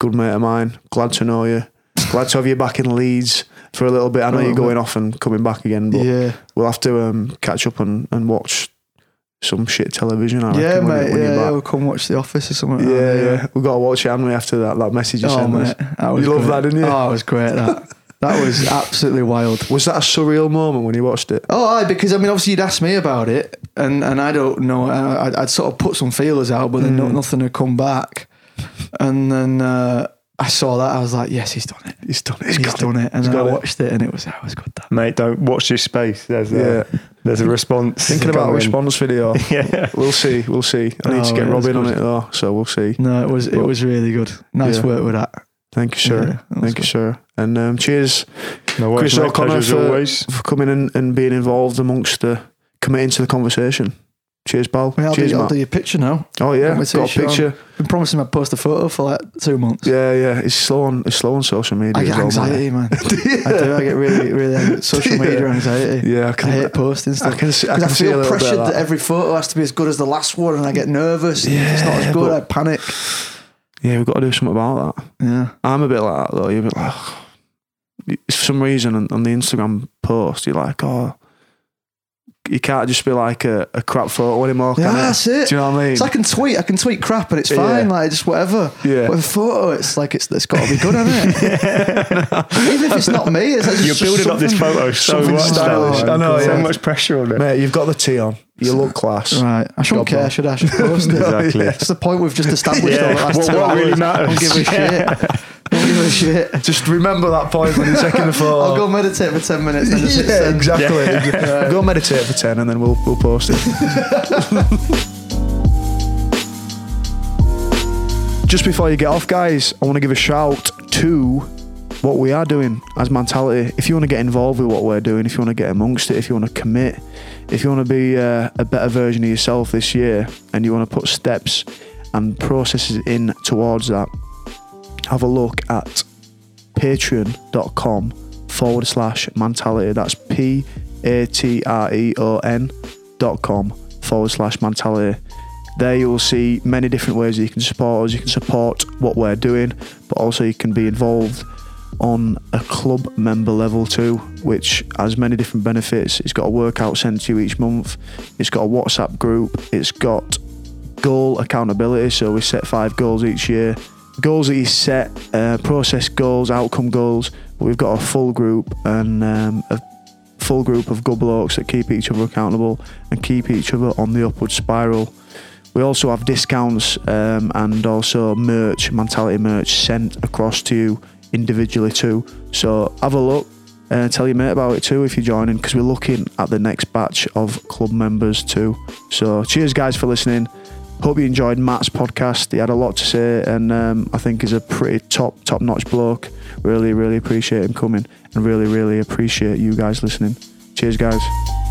good mate of mine. Glad to know you, glad to have you back in Leeds for a little bit. I know oh, you're going man. off and coming back again, but yeah. we'll have to um, catch up and, and watch some shit television, I yeah, reckon. Mate, when, when yeah, mate. Yeah, we'll come watch The Office or something. Yeah, yeah. yeah. We've got to watch it, haven't we, after that, that message you oh, sent mate, us? You loved that, didn't you? Oh, it was great, that. That was absolutely wild. Was that a surreal moment when you watched it? Oh, aye, because, I mean, obviously you'd asked me about it, and, and I don't know. I, I'd sort of put some feelers out, but then mm. nothing had come back. And then uh, I saw that, I was like, yes, he's done it. He's done it. He's, he's done it. it. And he's then I watched it. it, and it was, I was good, that. Mate, don't watch your space. There's a... Yeah. There's a response. Thinking about a response video. yeah. We'll see. We'll see. I need oh, to get Robin on it though, so we'll see. No, it was it was really good. Nice yeah. work with that. Thank you, sir. Yeah, Thank you, good. sir. And um, cheers, no worries, Chris O'Connor, for, for coming in and being involved amongst the, committing to the conversation. Cheers, pal. Well, I'll, cheers, do, I'll do your picture now. Oh yeah, got a picture. I've been promising I'd post a photo for like two months. Yeah, yeah. It's slow on it's slow on social media. I get as well, anxiety, man. yeah. I do. I get really, really social media yeah. anxiety. Yeah, I, can, I hate posting stuff. I can see. I, can I feel see a pressured bit that. that every photo has to be as good as the last one, and I get nervous. Yeah, and it's not as good. I panic. Yeah, we've got to do something about that. Yeah, I'm a bit like that though. You're a bit like, for some reason on, on the Instagram post, you're like, oh. You can't just be like a, a crap photo anymore. Yeah, can that's it. it. Do you know what I mean? So I can tweet, I can tweet crap, and it's fine. Yeah. Like just whatever. Yeah. But a photo, it's like it's it's got to be good, hasn't it? yeah, no. Even if it's not me, it's like you're just building up this photo so much. Stylish. I know. Yeah. So much pressure on it. Mate, you've got the tea on. You look class. Right. I shouldn't care, should I? Should post it. Exactly. Yeah. That's the point we've just established. yeah. All what, what really matters? Don't give a yeah. shit. Don't give a shit. Just remember that point when you're taking the photo. I'll go meditate for ten minutes. Then just yeah, hit exactly. Yeah. Right. Go meditate for ten, and then we'll we'll post it. Just before you get off, guys, I want to give a shout to what we are doing as Mantality. If you want to get involved with what we're doing, if you want to get amongst it, if you want to commit, if you want to be uh, a better version of yourself this year, and you want to put steps and processes in towards that, have a look at patreon.com forward slash Mantality. That's P-A-T-R-E-O-N dot com forward slash Mantality. There you will see many different ways that you can support us. You can support what we're doing, but also you can be involved on a club member level too, which has many different benefits. It's got a workout sent to you each month. It's got a WhatsApp group. It's got goal accountability. So we set five goals each year. Goals that you set, uh, process goals, outcome goals. But we've got a full group and um, a full group of good blokes that keep each other accountable and keep each other on the upward spiral. We also have discounts um, and also merch, Mantality merch sent across to you individually too. So have a look and tell your mate about it too if you're joining, because we're looking at the next batch of club members too. So cheers guys for listening. Hope you enjoyed Matt's podcast. He had a lot to say, and um, I think he's a pretty top top notch bloke. Really really appreciate him coming, and really really appreciate you guys listening. Cheers guys.